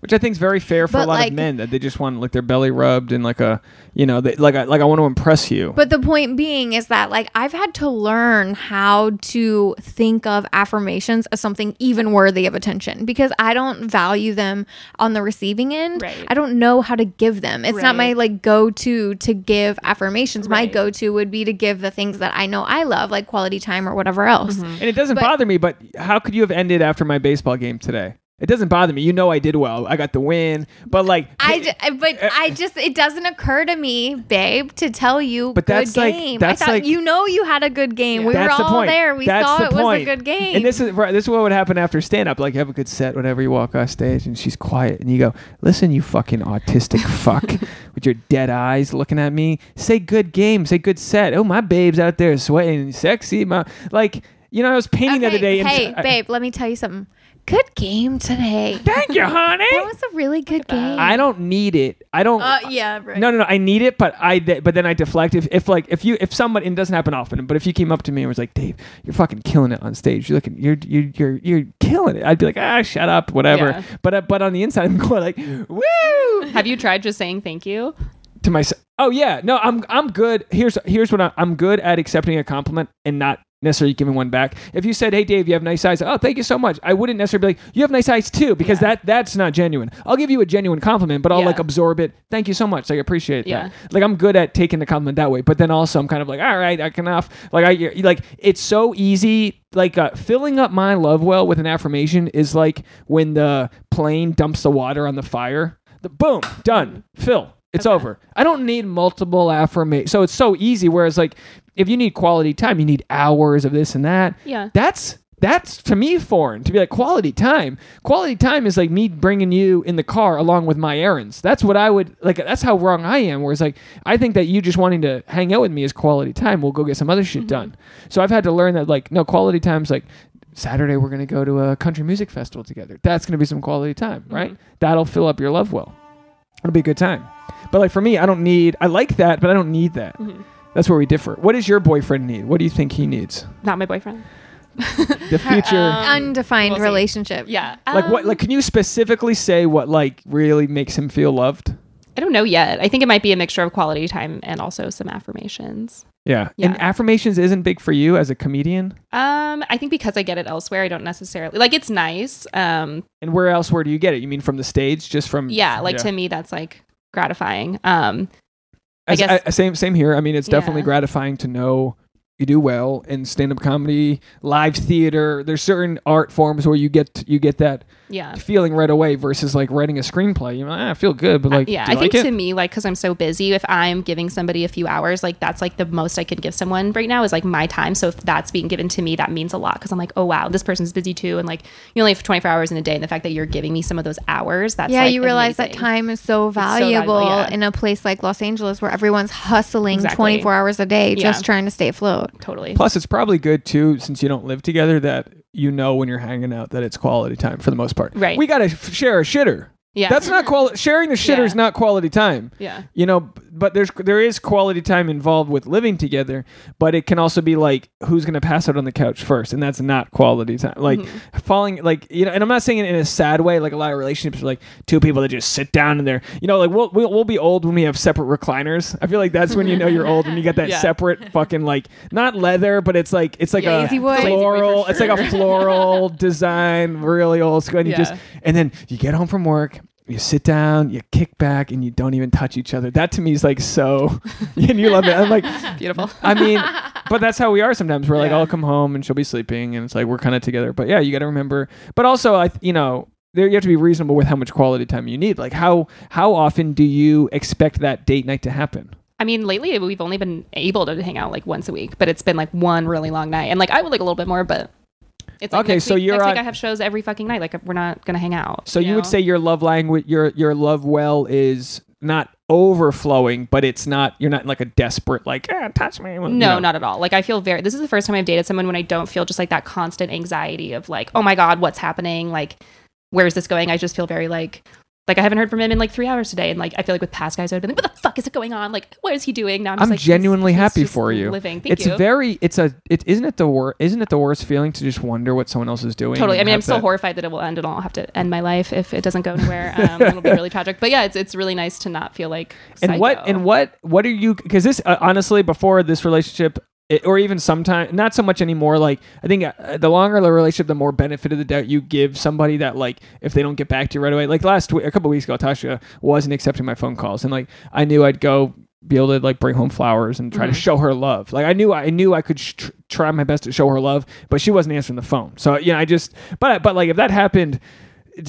Which I think is very fair for a lot of men, that they just want like their belly rubbed and like a, you know, I want to impress you. But the point being is that like I've had to learn how to think of affirmations as something even worthy of attention because I don't value them on the receiving end. Right. I don't know how to give them. It's not my like go-to to give affirmations. Right. My go-to would be to give the things that I know I love, like quality time or whatever else. And it doesn't bother me, but how could you have ended after my baseball game today? It doesn't bother me. You know, I did well. I got the win. But like, it doesn't occur to me, babe, to tell you but that's good game. That's I thought, like, you know, you had a good game. We were all there. We saw it was a good game. And this is what would happen after stand up. Like you have a good set whenever you walk off stage and she's quiet and you go, listen, you fucking autistic fuck with your dead eyes looking at me. Say good game. Say good set. Oh, my babe's out there sweating. Sexy. You know, I was painting the other day. Hey, babe, let me tell you something. Good game today. Thank you, honey. That was a really good game. I don't need it. I don't. Yeah, right. No. I need it, but then I deflect. If somebody, and it doesn't happen often, but if you came up to me and was like, Dave, you're fucking killing it on stage. You're killing it. I'd be like, shut up, whatever. Yeah. But on the inside, I'm going like, woo. Have you tried just saying thank you to myself? Oh yeah, no, I'm good. Here's what I'm good at: accepting a compliment and not necessarily giving one back. If you said, hey, Dave, you have nice eyes. Oh, thank you so much. I wouldn't necessarily be like, you have nice eyes too, because that's not genuine. I'll give you a genuine compliment, but I'll like absorb it. Thank you so much. Like, I appreciate that. Like, I'm good at taking the compliment that way, but then also I'm kind of like, all right, enough. Like, it's so easy. Like, filling up my love well with an affirmation is like when the plane dumps the water on the fire. The boom, done, fill. It's okay. Over. I don't need multiple affirmations. So it's so easy. Whereas, like, if you need quality time, you need hours of this and that. Yeah. That's to me foreign, to be like quality time. Quality time is like me bringing you in the car along with my errands. That's what I would like. That's how wrong I am. Whereas, like, I think that you just wanting to hang out with me is quality time. We'll go get some other shit done. So I've had to learn that, like, no, quality time's like, Saturday we're going to go to a country music festival together. That's going to be some quality time, right? That'll fill up your love well. It'll be a good time. But, like, for me, I like that, but I don't need that. That's where we differ. What does your boyfriend need? What do you think he needs? Not my boyfriend. The future undefined relationship. Yeah. Like, what? Like, can you specifically say what, like, really makes him feel loved? I don't know yet. I think it might be a mixture of quality time and also some affirmations. Yeah. And affirmations isn't big for you as a comedian? I think because I get it elsewhere, I don't necessarily... Like, it's nice. And where else, where do you get it? You mean from the stage? Just from... Yeah, like, to me, that's, like, gratifying. I guess same here. I mean, it's definitely gratifying to know you do well in stand-up comedy, live theater. There's certain art forms where you get that feeling right away versus like writing a screenplay. You know, I feel good, but like I think like to me, like, because I'm so busy, if I'm giving somebody a few hours, like that's like the most I could give someone right now is like my time. So if that's being given to me, that means a lot because I'm like, oh wow, this person's busy too, and like you only have 24 hours in a day, and the fact that you're giving me some of those hours, that's like, you realize amazing. That time is so valuable in a place like Los Angeles where everyone's hustling 24 hours a day just trying to stay afloat. Totally. Plus, it's probably good too, since you don't live together, that you know when you're hanging out that it's quality time for the most part. Right. We gotta share a shitter. Yeah. That's not quality. Sharing the shitter is not quality time. Yeah. You know, but there is quality time involved with living together, but it can also be like who's gonna pass out on the couch first, and that's not quality time. Like falling, like, you know. And I'm not saying it in a sad way. Like a lot of relationships are like two people that just sit down and they're, you know, like we'll be old when we have separate recliners. I feel like that's when you know you're old when you got that separate fucking, like, not leather, but it's like a floral. It's like a floral design, really old school. And you just, and then you get home from work. You sit down, you kick back, and you don't even touch each other. That to me is like so... And you love it. I'm like... Beautiful. I mean, but that's how we are sometimes. We're like, I'll come home and she'll be sleeping. And it's like, we're kind of together. But yeah, you got to remember. But also, you know, you have to be reasonable with how much quality time you need. Like, how often do you expect that date night to happen? I mean, lately, we've only been able to hang out like once a week. But it's been like one really long night. And like, I would like a little bit more, but... It's like okay, so you're next week I have shows every fucking night. Like, we're not gonna hang out. So you would say your love language, your love well is not overflowing, but it's not. You're not like a desperate like touch me. No, not at all. Like I feel very. This is the first time I've dated someone when I don't feel just like that constant anxiety of like, oh my god, what's happening? Like, where is this going? I just feel very like I haven't heard from him in like 3 hours today, and like I feel like with past guys I've been like, what the fuck is it going on? Like, what is he doing? Now I'm just like genuinely happy for you. Living. Thank you. Isn't it the worst feeling to just wonder what someone else is doing? Totally. I mean, I'm still horrified that it will end, and I'll have to end my life if it doesn't go anywhere. It'll be really tragic. But yeah, it's really nice to not feel like. Psycho. And what are you? Because this honestly, before this relationship. Or even sometimes, not so much anymore. Like, I think the longer the relationship, the more benefit of the doubt you give somebody that, like, if they don't get back to you right away. Like, a couple of weeks ago, Tasha wasn't accepting my phone calls. And, like, I knew I'd go be able to, like, bring home flowers and try to show her love. Like, I knew I could try my best to show her love, but she wasn't answering the phone. So, you know, I just, but like, if that happened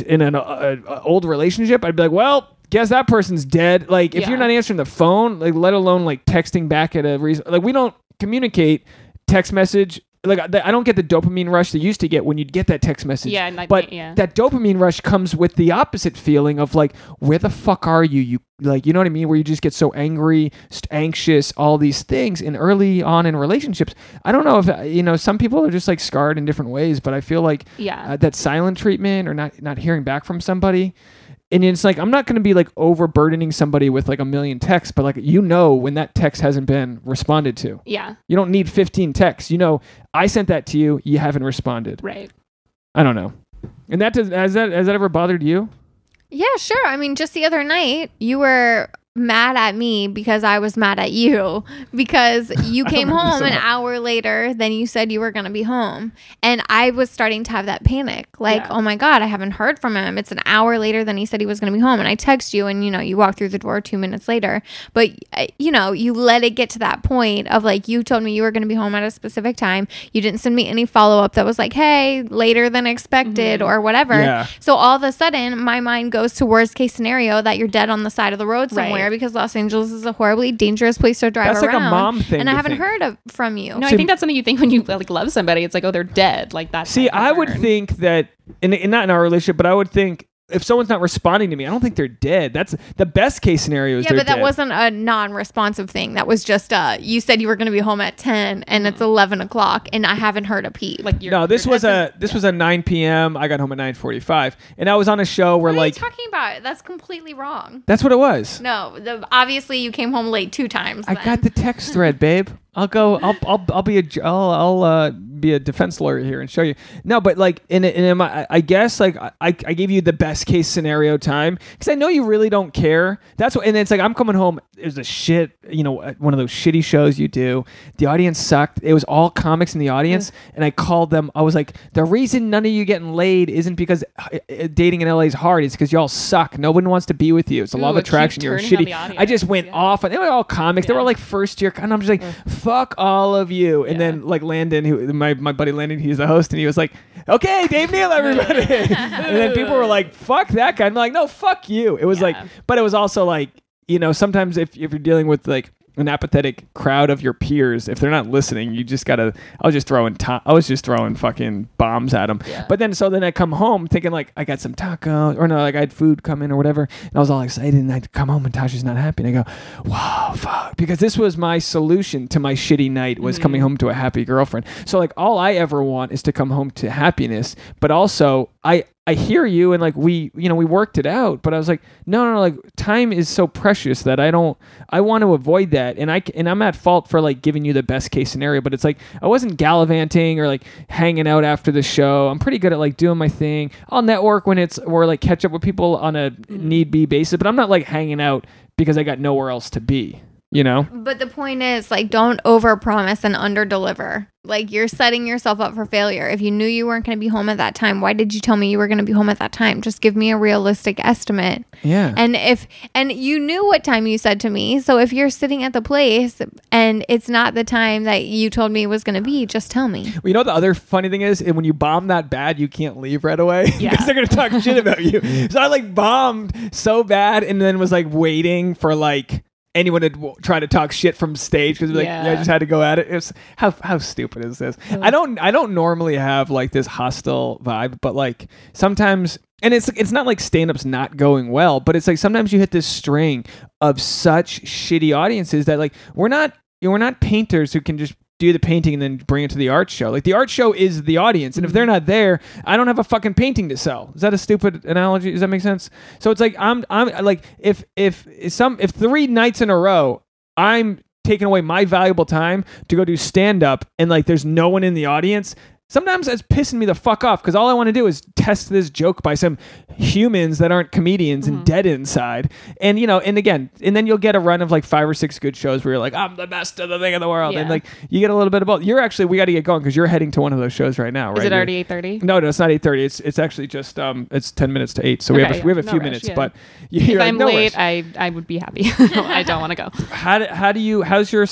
in an old relationship, I'd be like, well, guess that person's dead. Like, if you're not answering the phone, like, let alone, like, texting back at a reason, like, we don't communicate text message. Like, I don't get the dopamine rush they used to get when you'd get that text message. Yeah, but that dopamine rush comes with the opposite feeling of like, where the fuck are you? You like, you know what I mean? Where you just get so angry, anxious, all these things. And early on in relationships, I don't know if you know. Some people are just like scarred in different ways, but I feel like that silent treatment or not hearing back from somebody. And it's like, I'm not going to be like overburdening somebody with like a million texts, but like, you know, when that text hasn't been responded to. Yeah. You don't need 15 texts. You know, I sent that to you. You haven't responded. Right. I don't know. And that has that ever bothered you? Yeah, sure. I mean, just the other night you were mad at me because I was mad at you because you came home an hour later than you said you were going to be home. And I was starting to have that panic. Like, oh my God, I haven't heard from him. It's an hour later than he said he was going to be home. And I text you and, you know, you walk through the door 2 minutes later. But, you know, you let it get to that point of like, you told me you were going to be home at a specific time. You didn't send me any follow up that was like, hey, later than expected or whatever. Yeah. So all of a sudden my mind goes to worst case scenario that you're dead on the side of the road somewhere. Right. Because Los Angeles is a horribly dangerous place to drive around. That's like a mom thing. And I haven't heard from you. No, I think that's something you think when you like love somebody. It's like, oh, they're dead. Like that. See, I would think that, and not in our relationship, but I would think if someone's not responding to me, I don't think they're dead. That's the best case scenario. Yeah, but that wasn't a non-responsive thing. That was just you said you were going to be home at 10 and it's 11 o'clock and I haven't heard a peep. Like this was a 9 p.m. I got home at 9:45 and I was on a show where what are you talking about? That's completely wrong. That's what it was. No, obviously you came home late two times. I got the text thread, babe. I'll be a defense lawyer here and show you. No, but like I guess I gave you the best case scenario time because I know you really don't care. That's what, and it's like I'm coming home. It was a shit, you know, one of those shitty shows you do. The audience sucked. It was all comics in the audience, and I called them. I was like, the reason none of you getting laid isn't because dating in LA is hard. It's because y'all suck. No one wants to be with you. It's a law of attraction. You're shitty. I just went off, and they were all comics. They were like first year, and I'm just like. Fuck all of you. And then like Landon, who my buddy Landon, he's the host, and he was like, okay, Dave Neal, everybody. And then people were like, fuck that guy. I'm like, no, fuck you. It was like, but it was also like, you know, sometimes if you're dealing with like an apathetic crowd of your peers, if they're not listening, you just gotta, I was just throwing fucking bombs at them. Yeah. But then, so then I come home thinking like I got some tacos I had food come in or whatever. And I was all excited and I come home and Tasha's not happy. And I go, wow, fuck. Because this was my solution to my shitty night was coming home to a happy girlfriend. So like all I ever want is to come home to happiness, but also I hear you and like we worked it out, but I was like, no, like time is so precious that I want to avoid that. And I'm at fault for like giving you the best case scenario, but it's like, I wasn't gallivanting or like hanging out after the show. I'm pretty good at like doing my thing. I'll network or like catch up with people on a need be basis, but I'm not like hanging out because I got nowhere else to be. You know, but the point is like, don't overpromise and underdeliver. Like you're setting yourself up for failure. If you knew you weren't going to be home at that time, why did you tell me you were going to be home at that time? Just give me a realistic estimate. Yeah. And you knew what time you said to me. So if you're sitting at the place and it's not the time that you told me it was going to be, just tell me. Well, you know what the other funny thing is, when you bomb that bad, you can't leave right away because they're going to talk shit about you. So I like bombed so bad and then was like waiting for like anyone would try to talk shit from stage because like, I just had to go at it. It's how stupid is this? Really? I don't normally have like this hostile vibe, but like sometimes, and it's not like stand-up's not going well, but it's like sometimes you hit this string of such shitty audiences that like we're not painters who can just do the painting and then bring it to the art show. Like the art show is the audience, and if they're not there, I don't have a fucking painting to sell. Is that a stupid analogy? Does that make sense? So it's like I'm like if 3 nights in a row I'm taking away my valuable time to go do stand up and like there's no one in the audience. Sometimes it's pissing me the fuck off because all I want to do is test this joke by some humans that aren't comedians and dead inside. And, you know, and again, and then you'll get a run of like 5 or 6 good shows where you're like, I'm the best of the thing in the world. Yeah. And like, you get a little bit of both. You're actually, we got to get going because you're heading to one of those shows right now, right? Is it already 8:30? No, it's not 8:30. It's actually just, it's 10 minutes to 8. So we have a few minutes, but if I'm late, I would be happy. I don't want to go. How's your,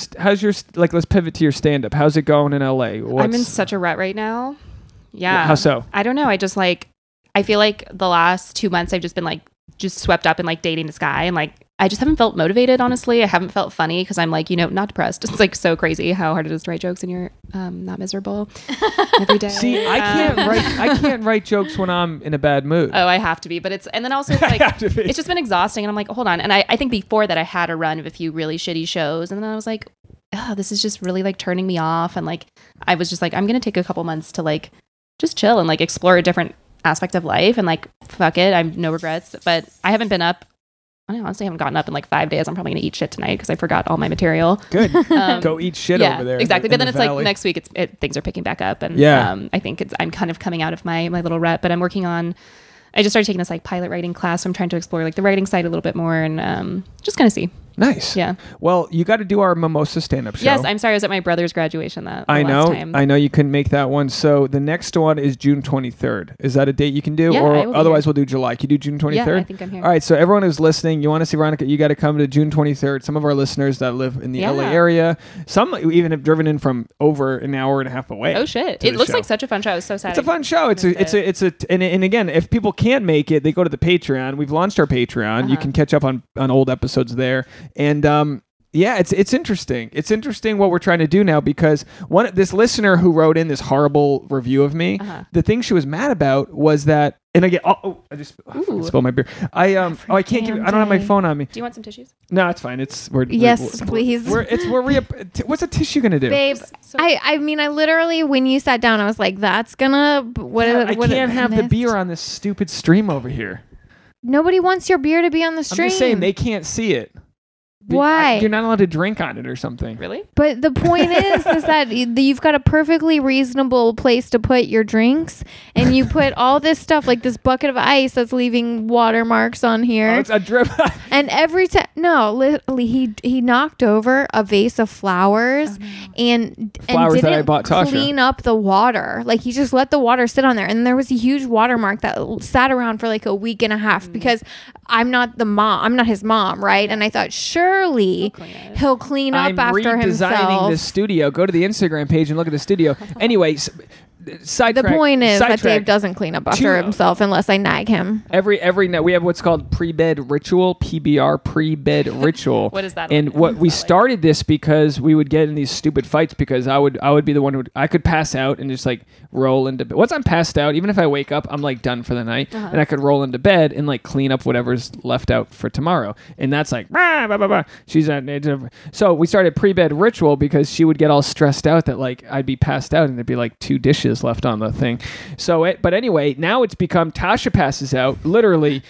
like, let's pivot to your stand-up. How's it going in LA? I'm in such a rut right now. Yeah. How so? I don't know. I just like, I feel like the last 2 months I've just been like, just swept up in like dating this guy. And like, I just haven't felt motivated, honestly. I haven't felt funny because I'm like, you know, not depressed. It's like so crazy how hard it is to write jokes and you're not miserable every day. See, I can't write jokes when I'm in a bad mood. Oh, I have to be. But it's, and then also it's like, it's just been exhausting. And I'm like, hold on. And I think before that I had a run of a few really shitty shows. And then I was like, oh, this is just really like turning me off. And like, I was just like, I'm going to take a couple months to like, just chill and like explore a different aspect of life. And like, fuck it. I'm no regrets, but I haven't been up. I honestly haven't gotten up in like 5 days. I'm probably going to eat shit tonight because I forgot all my material. Good. Go eat shit over there. Exactly. But then it's like next week things are picking back up. And I think I'm kind of coming out of my little rut, but I'm working on I just started taking this like pilot writing class. So I'm trying to explore like the writing side a little bit more and just kind of see. Nice. Yeah. Well, you got to do our Mimosa stand-up show. Yes. I'm sorry. I was at my brother's graduation last time. I know you couldn't make that one. So the next one is June 23rd. Is that a date you can do? Yeah, or otherwise we'll do July. Can you do June 23rd? Yeah, I think I'm here. All right. So everyone who's listening, you want to see Veronica, you got to come to June 23rd. Some of our listeners that live in the LA area, some even have driven in from over an hour and a half away. Oh shit. It looks like such a fun show. I was so sad. It's a fun show. And again, if people can't make it, they go to the Patreon. We've launched our Patreon. You can catch up on old episodes there. And it's interesting. It's interesting what we're trying to do now because this listener who wrote in this horrible review of me, the thing she was mad about was that, and again, I spilled my beer. I can't give. I don't have my phone on me. Do you want some tissues? No, it's fine. Please. What's a tissue gonna do, babe? I mean, I literally when you sat down, I was like, that's gonna. I can't have the beer on this stupid stream over here. Nobody wants your beer to be on the stream. I'm just saying they can't see it. Why? You're not allowed to drink on it or something. Really? But the point is that you've got a perfectly reasonable place to put your drinks, and you put all this stuff, like this bucket of ice that's leaving watermarks on here. Oh, it's a drip. And every time... No, literally, he knocked over a vase of flowers and didn't clean up the water. Like, he just let the water sit on there, and there was a huge watermark that sat around for like a week and a half because I'm not his mom, right? And I thought, sure, he'll clean up after himself. I'm redesigning the studio. Go to the Instagram page and look at the studio. Anyway, sidetrack. The point is that Dave doesn't clean up after himself unless I nag him. Every night we have what's called pre-bed ritual, PBR, pre-bed ritual. What is that? And what we started this because we would get in these stupid fights because I would be the one who I could pass out and just like roll into bed. Once I'm passed out, even if I wake up, I'm like done for the night, and I could roll into bed and like clean up whatever's left out for tomorrow. And that's like blah, blah, blah, blah. She's not. So we started pre-bed ritual because she would get all stressed out that like I'd be passed out and there'd be like two dishes left on the thing. But anyway, now it's become Tasha passes out literally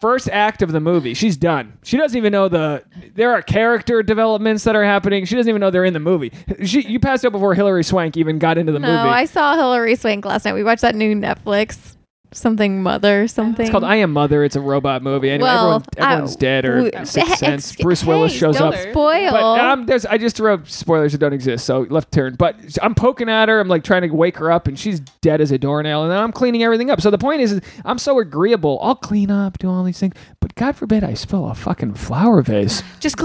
first act of the movie. She's done. She doesn't even know there are character developments that are happening. She doesn't even know they're in the movie. You passed out before Hilary Swank even got into the movie. No, I saw Hilary Swank last night. We watched that new Netflix something. It's called I Am Mother. It's a robot movie. Anyway, everyone's dead or Sixth Sense. Bruce Willis shows up. Spoil. But I just wrote spoilers that don't exist. So left turn. But I'm poking at her. I'm like trying to wake her up, and she's dead as a doornail. And then I'm cleaning everything up. So the point is I'm so agreeable. I'll clean up, do all these things. But God forbid I spill a fucking flower vase. Just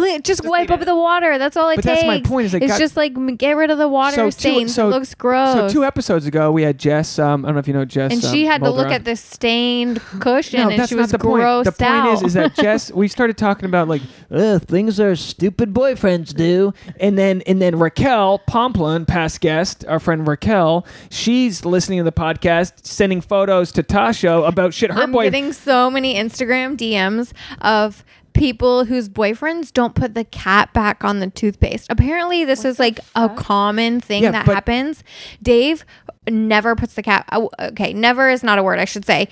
wipe up the water. That's all it takes. But that's my point. It's just like get rid of the water stains. It looks gross. So 2 episodes ago we had Jess. I don't know if you know Jess. And she had to look at this stained cushion and she was grossed out. The point is that Jess, we started talking about like things our stupid boyfriends do, and then Raquel Pomplin, past guest, our friend Raquel, she's listening to the podcast, sending photos to Tasha about shit her boyfriend. I'm getting so many Instagram DMs of people whose boyfriends don't put the cap back on the toothpaste. Apparently this is like a common thing that happens. Dave never puts the cap. Okay, never is not a word, I should say.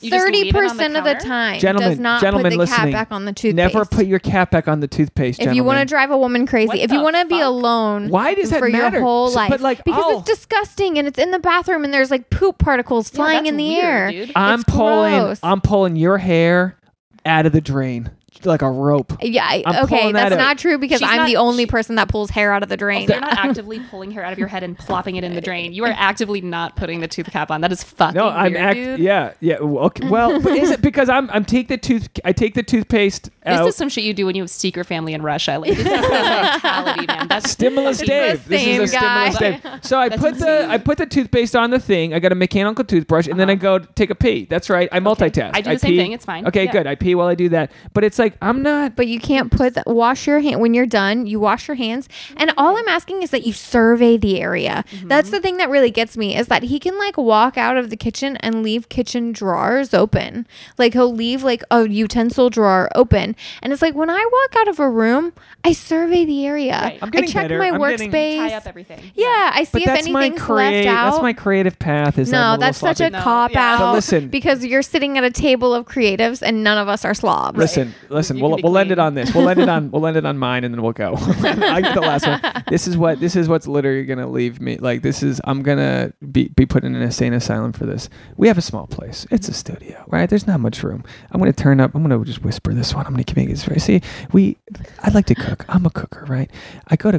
30% of the time does not put the cap back on the toothpaste. Never put your cap back on the toothpaste, gentlemen. If you want to drive a woman crazy, if you want to be alone for your whole life, because it's disgusting and it's in the bathroom and there's like poop particles flying in the air. I'm pulling your hair out of the drain like a rope. Yeah, okay, that's not true because I'm the only person that pulls hair out of the drain. You're not actively pulling hair out of your head and plopping it in the drain. You are actively not putting the tooth cap on. That is fucking weird, dude. Yeah. Okay. Well, but is it because I take the toothpaste out. This is some shit you do when you have secret family in Russia. Like, this is the mentality, man. That's stimulus Dave. This is a stimulus Dave. So I put the toothpaste on the thing. I got a mechanical toothbrush and then I go take a pee. That's right. I multitask. I do the same thing. It's fine. Okay, good. I pee while I do that. But it's like I'm not. But you can't wash your hand when you're done. You wash your hands, and all I'm asking is that you survey the area. Mm-hmm. That's the thing that really gets me is that he can like walk out of the kitchen and leave kitchen drawers open. Like he'll leave like a utensil drawer open, and it's like when I walk out of a room, I survey the area. Right. I check my workspace. Tie up everything. Yeah, I see if anything's left out. That's my creative path. That's such a cop out. Listen, because you're sitting at a table of creatives, and none of us are slobs. Listen. Right? listen, we'll end it on this. We'll end it on mine, and then we'll go. I get the last one. This is what's literally gonna leave me. Like I'm gonna be put in an insane asylum for this. We have a small place. It's a studio, right? There's not much room. I'm gonna turn up. I'm gonna just whisper this one. I'm gonna make this. Right? See, I like to cook. I'm a cooker, right?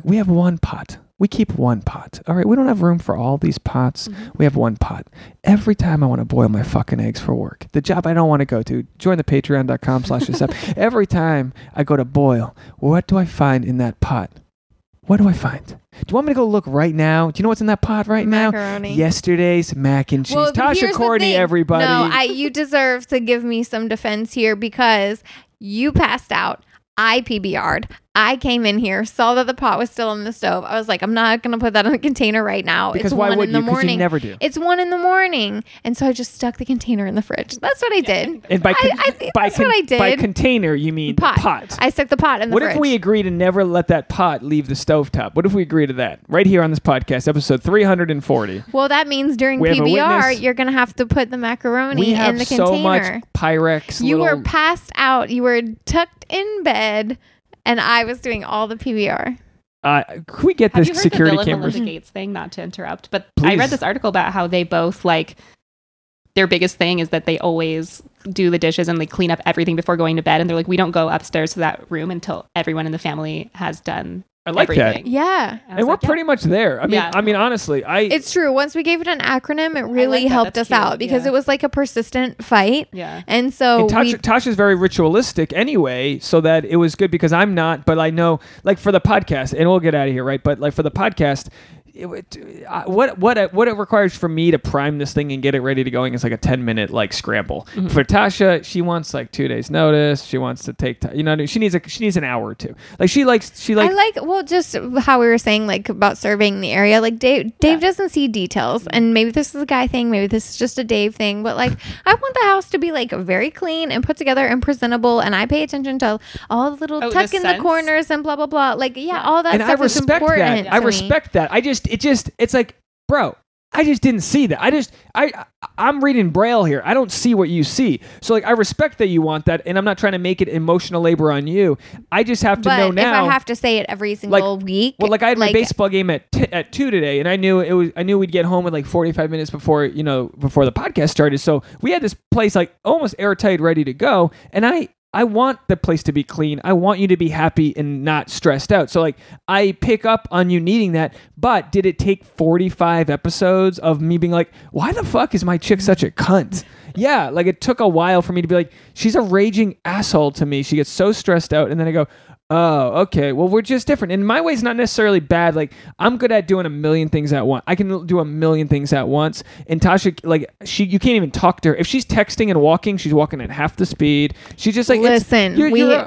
We have one pot. We keep one pot. All right. We don't have room for all these pots. Mm-hmm. We have one pot. Every time I want to boil my fucking eggs for work, the job I don't want to go to, join the patreon.com/thesap. Every time I go to boil, what do I find in that pot? What do I find? Do you want me to go look right now? Do you know what's in that pot right Macaroni. Now? Yesterday's mac and cheese. Well, Tasha Courtney, everybody. No, you deserve to give me some defense here because you passed out. I PBR'd. I came in here, saw that the pot was still on the stove. I was like, I'm not going to put that in a container right now. Because it's why would you? Because you never do. It's 1 a.m. And so I just stuck the container in the fridge. That's what I did. And what I did. By container, you mean pot. I stuck the pot in the fridge. What if we agree to never let that pot leave the stovetop? What if we agree to that? Right here on this podcast, episode 340. Well, that means during PBR, you're going to have to put the macaroni in the container. We have so much Pyrex. You were passed out. You were tucked in bed. And I was doing all the PBR. Could we get this security camera? The Gates thing, not to interrupt, but please. I read this article about how they both their biggest thing is that they always do the dishes and they clean up everything before going to bed. And they're like, we don't go upstairs to that room until everyone in the family has done. I like everything. That. Yeah. And we're pretty much there. I mean, honestly, it's true. Once we gave it an acronym, it really helped us out because it was like a persistent fight. Yeah. And so Tasha's very ritualistic anyway, so that it was good because I'm not, but I know for the podcast, and we'll get out of here, right? But for the podcast, what it requires for me to prime this thing and get it ready to going is a 10-minute scramble. Mm-hmm. For Tasha, she wants 2 days notice. She wants to take time. You know what I mean? She needs an hour or two. Just how we were saying about surveying the area. Dave doesn't see details, and maybe this is a guy thing. Maybe this is just a Dave thing. But I want the house to be very clean and put together and presentable. And I pay attention to all the little tuck in the corners and blah blah blah. All that and stuff is important. That. I respect that. I just. It just, it's like, bro, I just didn't see that. I'm reading Braille here. I don't see what you see. So I respect that you want that, and I'm not trying to make it emotional labor on you. I just have to know now. If I have to say it every single week. Well, I had my baseball game at 2 today, and I knew we'd get home in 45 minutes before the podcast started. So we had this place almost airtight, ready to go, and I want the place to be clean. I want you to be happy and not stressed out. So I pick up on you needing that, but did it take 45 episodes of me being why the fuck is my chick such a cunt? Yeah, it took a while for me to be she's a raging asshole to me. She gets so stressed out, and then I go, oh, okay. Well, we're just different. And my way's not necessarily bad. I'm good at doing a million things at once. I can do a million things at once. And Tasha, you can't even talk to her. If she's texting and walking, she's walking at half the speed. She's just listen,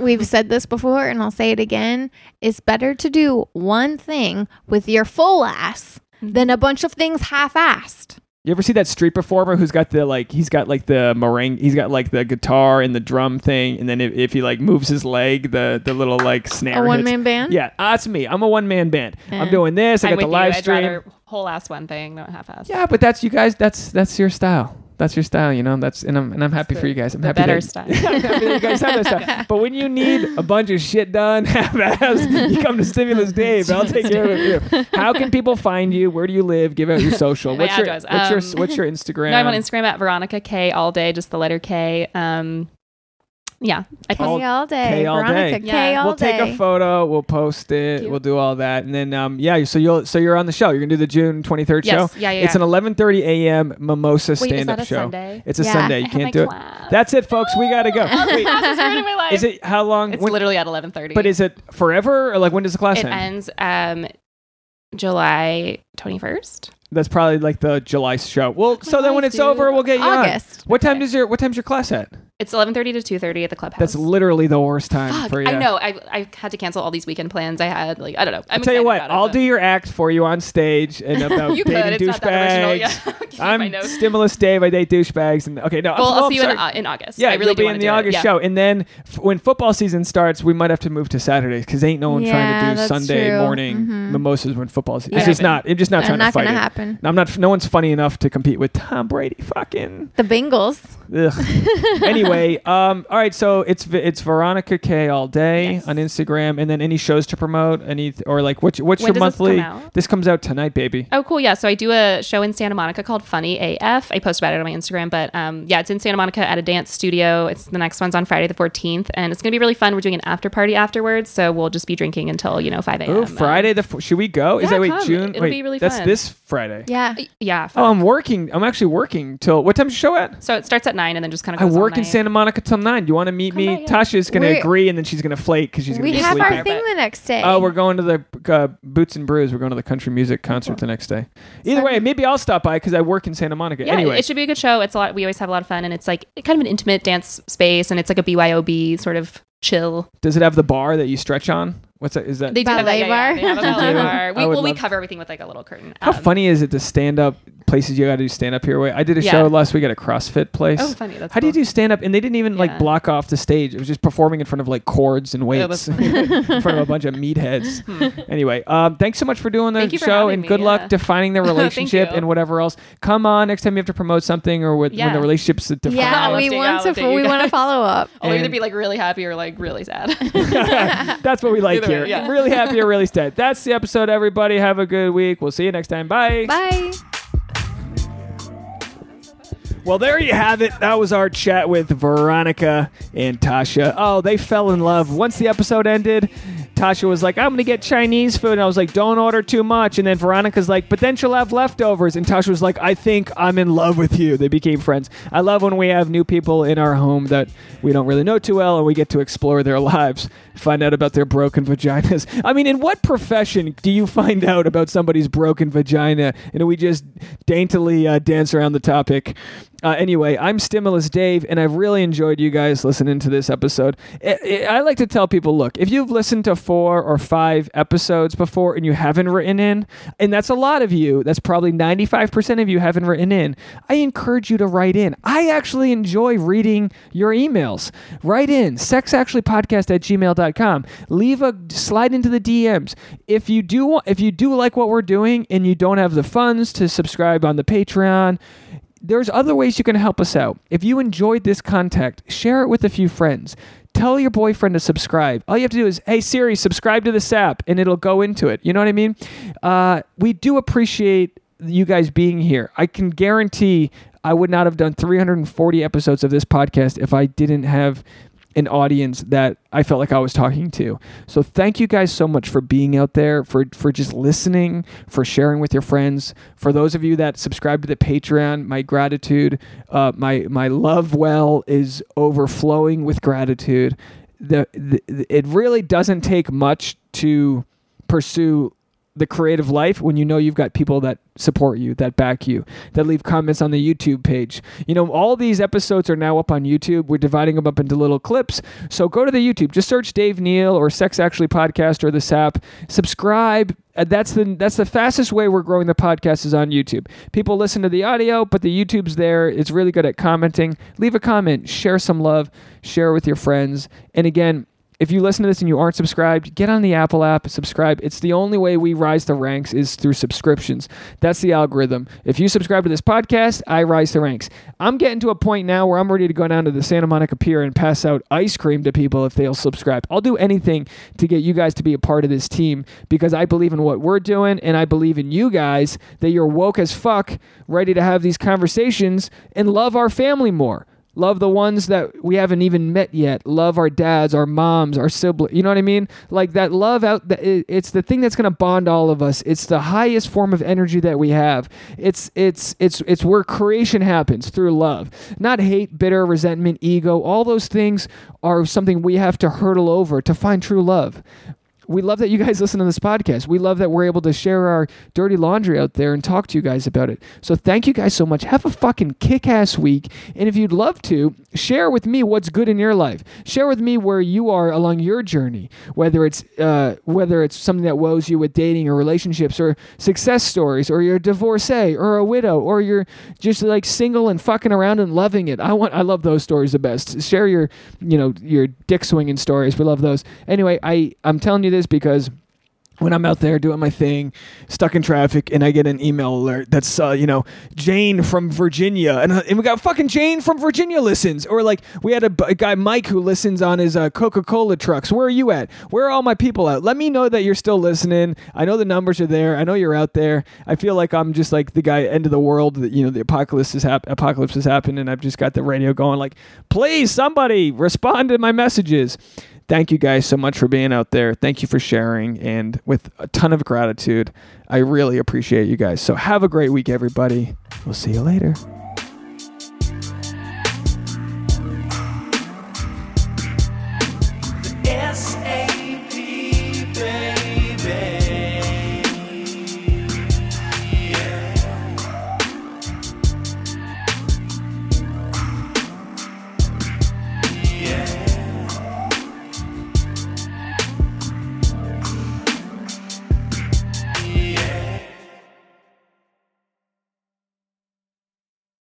we've said this before, and I'll say it again. It's better to do one thing with your full ass than a bunch of things half-assed. You ever see that street performer who's got the the meringue, he's got the guitar and the drum thing, and then if he moves his leg, the little snare. A one-man band? Yeah, that's me. I'm a one-man band. Yeah. I'm doing this. I got the live stream. I'd rather whole ass one thing, not half ass. Yeah, but that's you guys. That's your style. That's your style, you know. I'm happy for you guys. I'm happy better style. I'm happy that you guys have that style. But when you need a bunch of shit done, half-assed, you come to Stimulus Dave. I'll take care of you. How can people find you? Where do you live? Give out your social. What's your Instagram? No, I'm on Instagram at Veronica K all day, just the letter K. Yeah, I post all day. K all Veronica day. K all we'll day. We'll take a photo. We'll post it. Cute. We'll do all that, and then So you're on the show. You're gonna do the June 23rd show. Yeah. It's an 11:30 a.m. Mimosa stand-up show. Sunday? It's a Sunday. You can't do it. That's it, folks. We gotta go. Wait, my life. Is it how long? It's literally at 11:30. But is it forever, or when does the class end? It ends July 21st. That's probably the July show. Well, so then when it's over, we'll get you August. On. What time's your class at? It's 11:30 to 2:30 at the clubhouse. That's literally the worst time for you. I know. I had to cancel all these weekend plans I had. I don't know. I'll tell you what. I'll do your act for you on stage and about you dating douchebags. Yeah. I'm Stimulus Dave. I date douchebags. And okay, no. Well, I'll see you in August. Yeah, I really you'll be in the August show. And then when football season starts, we might have to move to Saturdays because ain't no one trying to do Sunday morning mimosas when football season. It's just not. I'm just not trying to fight it. Not gonna happen. No one's funny enough to compete with Tom Brady. Fucking the Bengals. Anyway. Anyway, all right. So it's Veronica K all day on Instagram, and then any shows to promote, or like what's when your monthly? This comes out tonight, baby. Oh, cool. Yeah. So I do a show in Santa Monica called Funny AF. I post about it on my Instagram, but yeah, it's in Santa Monica at a dance studio. It's the next one's on Friday the 14th, and it's gonna be really fun. We're doing an after party afterwards, so we'll just be drinking until 5 a.m. Oh, Friday the should we go? Yeah, is that June? It'll be really fun. That's this Friday. Yeah. Yeah. Fun. Oh, I'm actually working till what time's the show at? So it starts at 9 and then just kind of goes I work all night. In Santa Monica till 9. You want to meet me? Tasha's going to agree and then she's going to flake because she's going to be sleeping. We have our thing the next day. Oh, we're going to the Boots and Brews. We're going to the country music concert the next day. Either way, maybe I'll stop by because I work in Santa Monica. Yeah, anyway. It should be a good show. It's a lot. We always have a lot of fun and it's like kind of an intimate dance space and it's like a BYOB sort of chill. Does it have the bar that you stretch on? What's that? Is that they do ballet bar? Yeah, they have a ballet bar. We cover everything with like a little curtain. How funny is it to stand up places you got to do stand up here? I did a show last week at a CrossFit place. Oh, funny! That's how cool. Do you do stand up? And they didn't even like block off the stage. It was just performing in front of like cords and weights, in front of a bunch of meatheads. Anyway, thanks so much for doing the show, and good luck defining the relationship and whatever else. Come on, next time you have to promote something or when the relationship's defined. Yeah, we want to follow up. I'll either be like really happy or like really sad. That's what we like. Yeah. Really happy or really sad. That's the episode, everybody. Have a good week. We'll see you next time. Bye. Bye. Well, there you have it. That was our chat with Veronica and Tasha. Oh, they fell in love. Once the episode ended, Tasha was like, I'm going to get Chinese food. And I was like, don't order too much. And then Veronica's like, but then she'll have leftovers. And Tasha was like, I think I'm in love with you. They became friends. I love when we have new people in our home that we don't really know too well and we get to explore their lives, find out about their broken vaginas. I mean, in what profession do you find out about somebody's broken vagina? And we just daintily dance around the topic. Anyway, I'm Stimulus Dave, and I've really enjoyed you guys listening to this episode. I like to tell people, look, if you've listened to 4 or 5 episodes before and you haven't written in, and that's a lot of you, that's probably 95% of you haven't written in, I encourage you to write in. I actually enjoy reading your emails. Write in, sexactuallypodcast@gmail.com. Slide into the DMs. If you do like what we're doing and you don't have the funds to subscribe on the Patreon, there's other ways you can help us out. If you enjoyed this content, share it with a few friends. Tell your boyfriend to subscribe. All you have to do is, hey Siri, subscribe to the SAP, and it'll go into it. You know what I mean? We do appreciate you guys being here. I can guarantee I would not have done 340 episodes of this podcast if I didn't have an audience that I felt like I was talking to. So thank you guys so much for being out there, for just listening, for sharing with your friends. For those of you that subscribe to the Patreon, my gratitude, my love well is overflowing with gratitude. It really doesn't take much to pursue the creative life when you know you've got people that support you, that back you, that leave comments on the YouTube page. All these episodes are now up on YouTube. We're dividing them up into little clips. So go to the YouTube. Just search Dave Neal or Sex Actually Podcast or The Sap. Subscribe. That's the fastest way we're growing the podcast is on YouTube. People listen to the audio, but the YouTube's there. It's really good at commenting. Leave a comment. Share some love. Share with your friends. And again, if you listen to this and you aren't subscribed, get on the Apple app, subscribe. It's the only way we rise the ranks is through subscriptions. That's the algorithm. If you subscribe to this podcast, I rise the ranks. I'm getting to a point now where I'm ready to go down to the Santa Monica Pier and pass out ice cream to people if they'll subscribe. I'll do anything to get you guys to be a part of this team because I believe in what we're doing and I believe in you guys, that you're woke as fuck, ready to have these conversations and love our family more. Love the ones that we haven't even met yet. Love our dads, our moms, our siblings. You know what I mean? Like that love out. It's the thing that's going to bond all of us. It's the highest form of energy that we have. It's where creation happens through love, not hate, bitter, resentment, ego. All those things are something we have to hurdle over to find true love. We love that you guys listen to this podcast. We love that we're able to share our dirty laundry out there and talk to you guys about it. So thank you guys so much. Have a fucking kick-ass week. And if you'd love to, share with me what's good in your life. Share with me where you are along your journey, whether it's something that woes you with dating or relationships or success stories or you're a divorcee or a widow or you're just like single and fucking around and loving it. I love those stories the best. Share your, your dick swinging stories. We love those. Anyway, I'm telling you this because when I'm out there doing my thing, stuck in traffic, and I get an email alert that's, Jane from Virginia. And we got fucking Jane from Virginia listens. Or like we had a guy, Mike, who listens on his Coca-Cola trucks. Where are you at? Where are all my people at? Let me know that you're still listening. I know the numbers are there. I know you're out there. I feel like I'm just like the guy, end of the world, that, the apocalypse has happened, and I've just got the radio going like, please, somebody respond to my messages. Thank you guys so much for being out there. Thank you for sharing. And with a ton of gratitude, I really appreciate you guys. So have a great week, everybody. We'll see you later.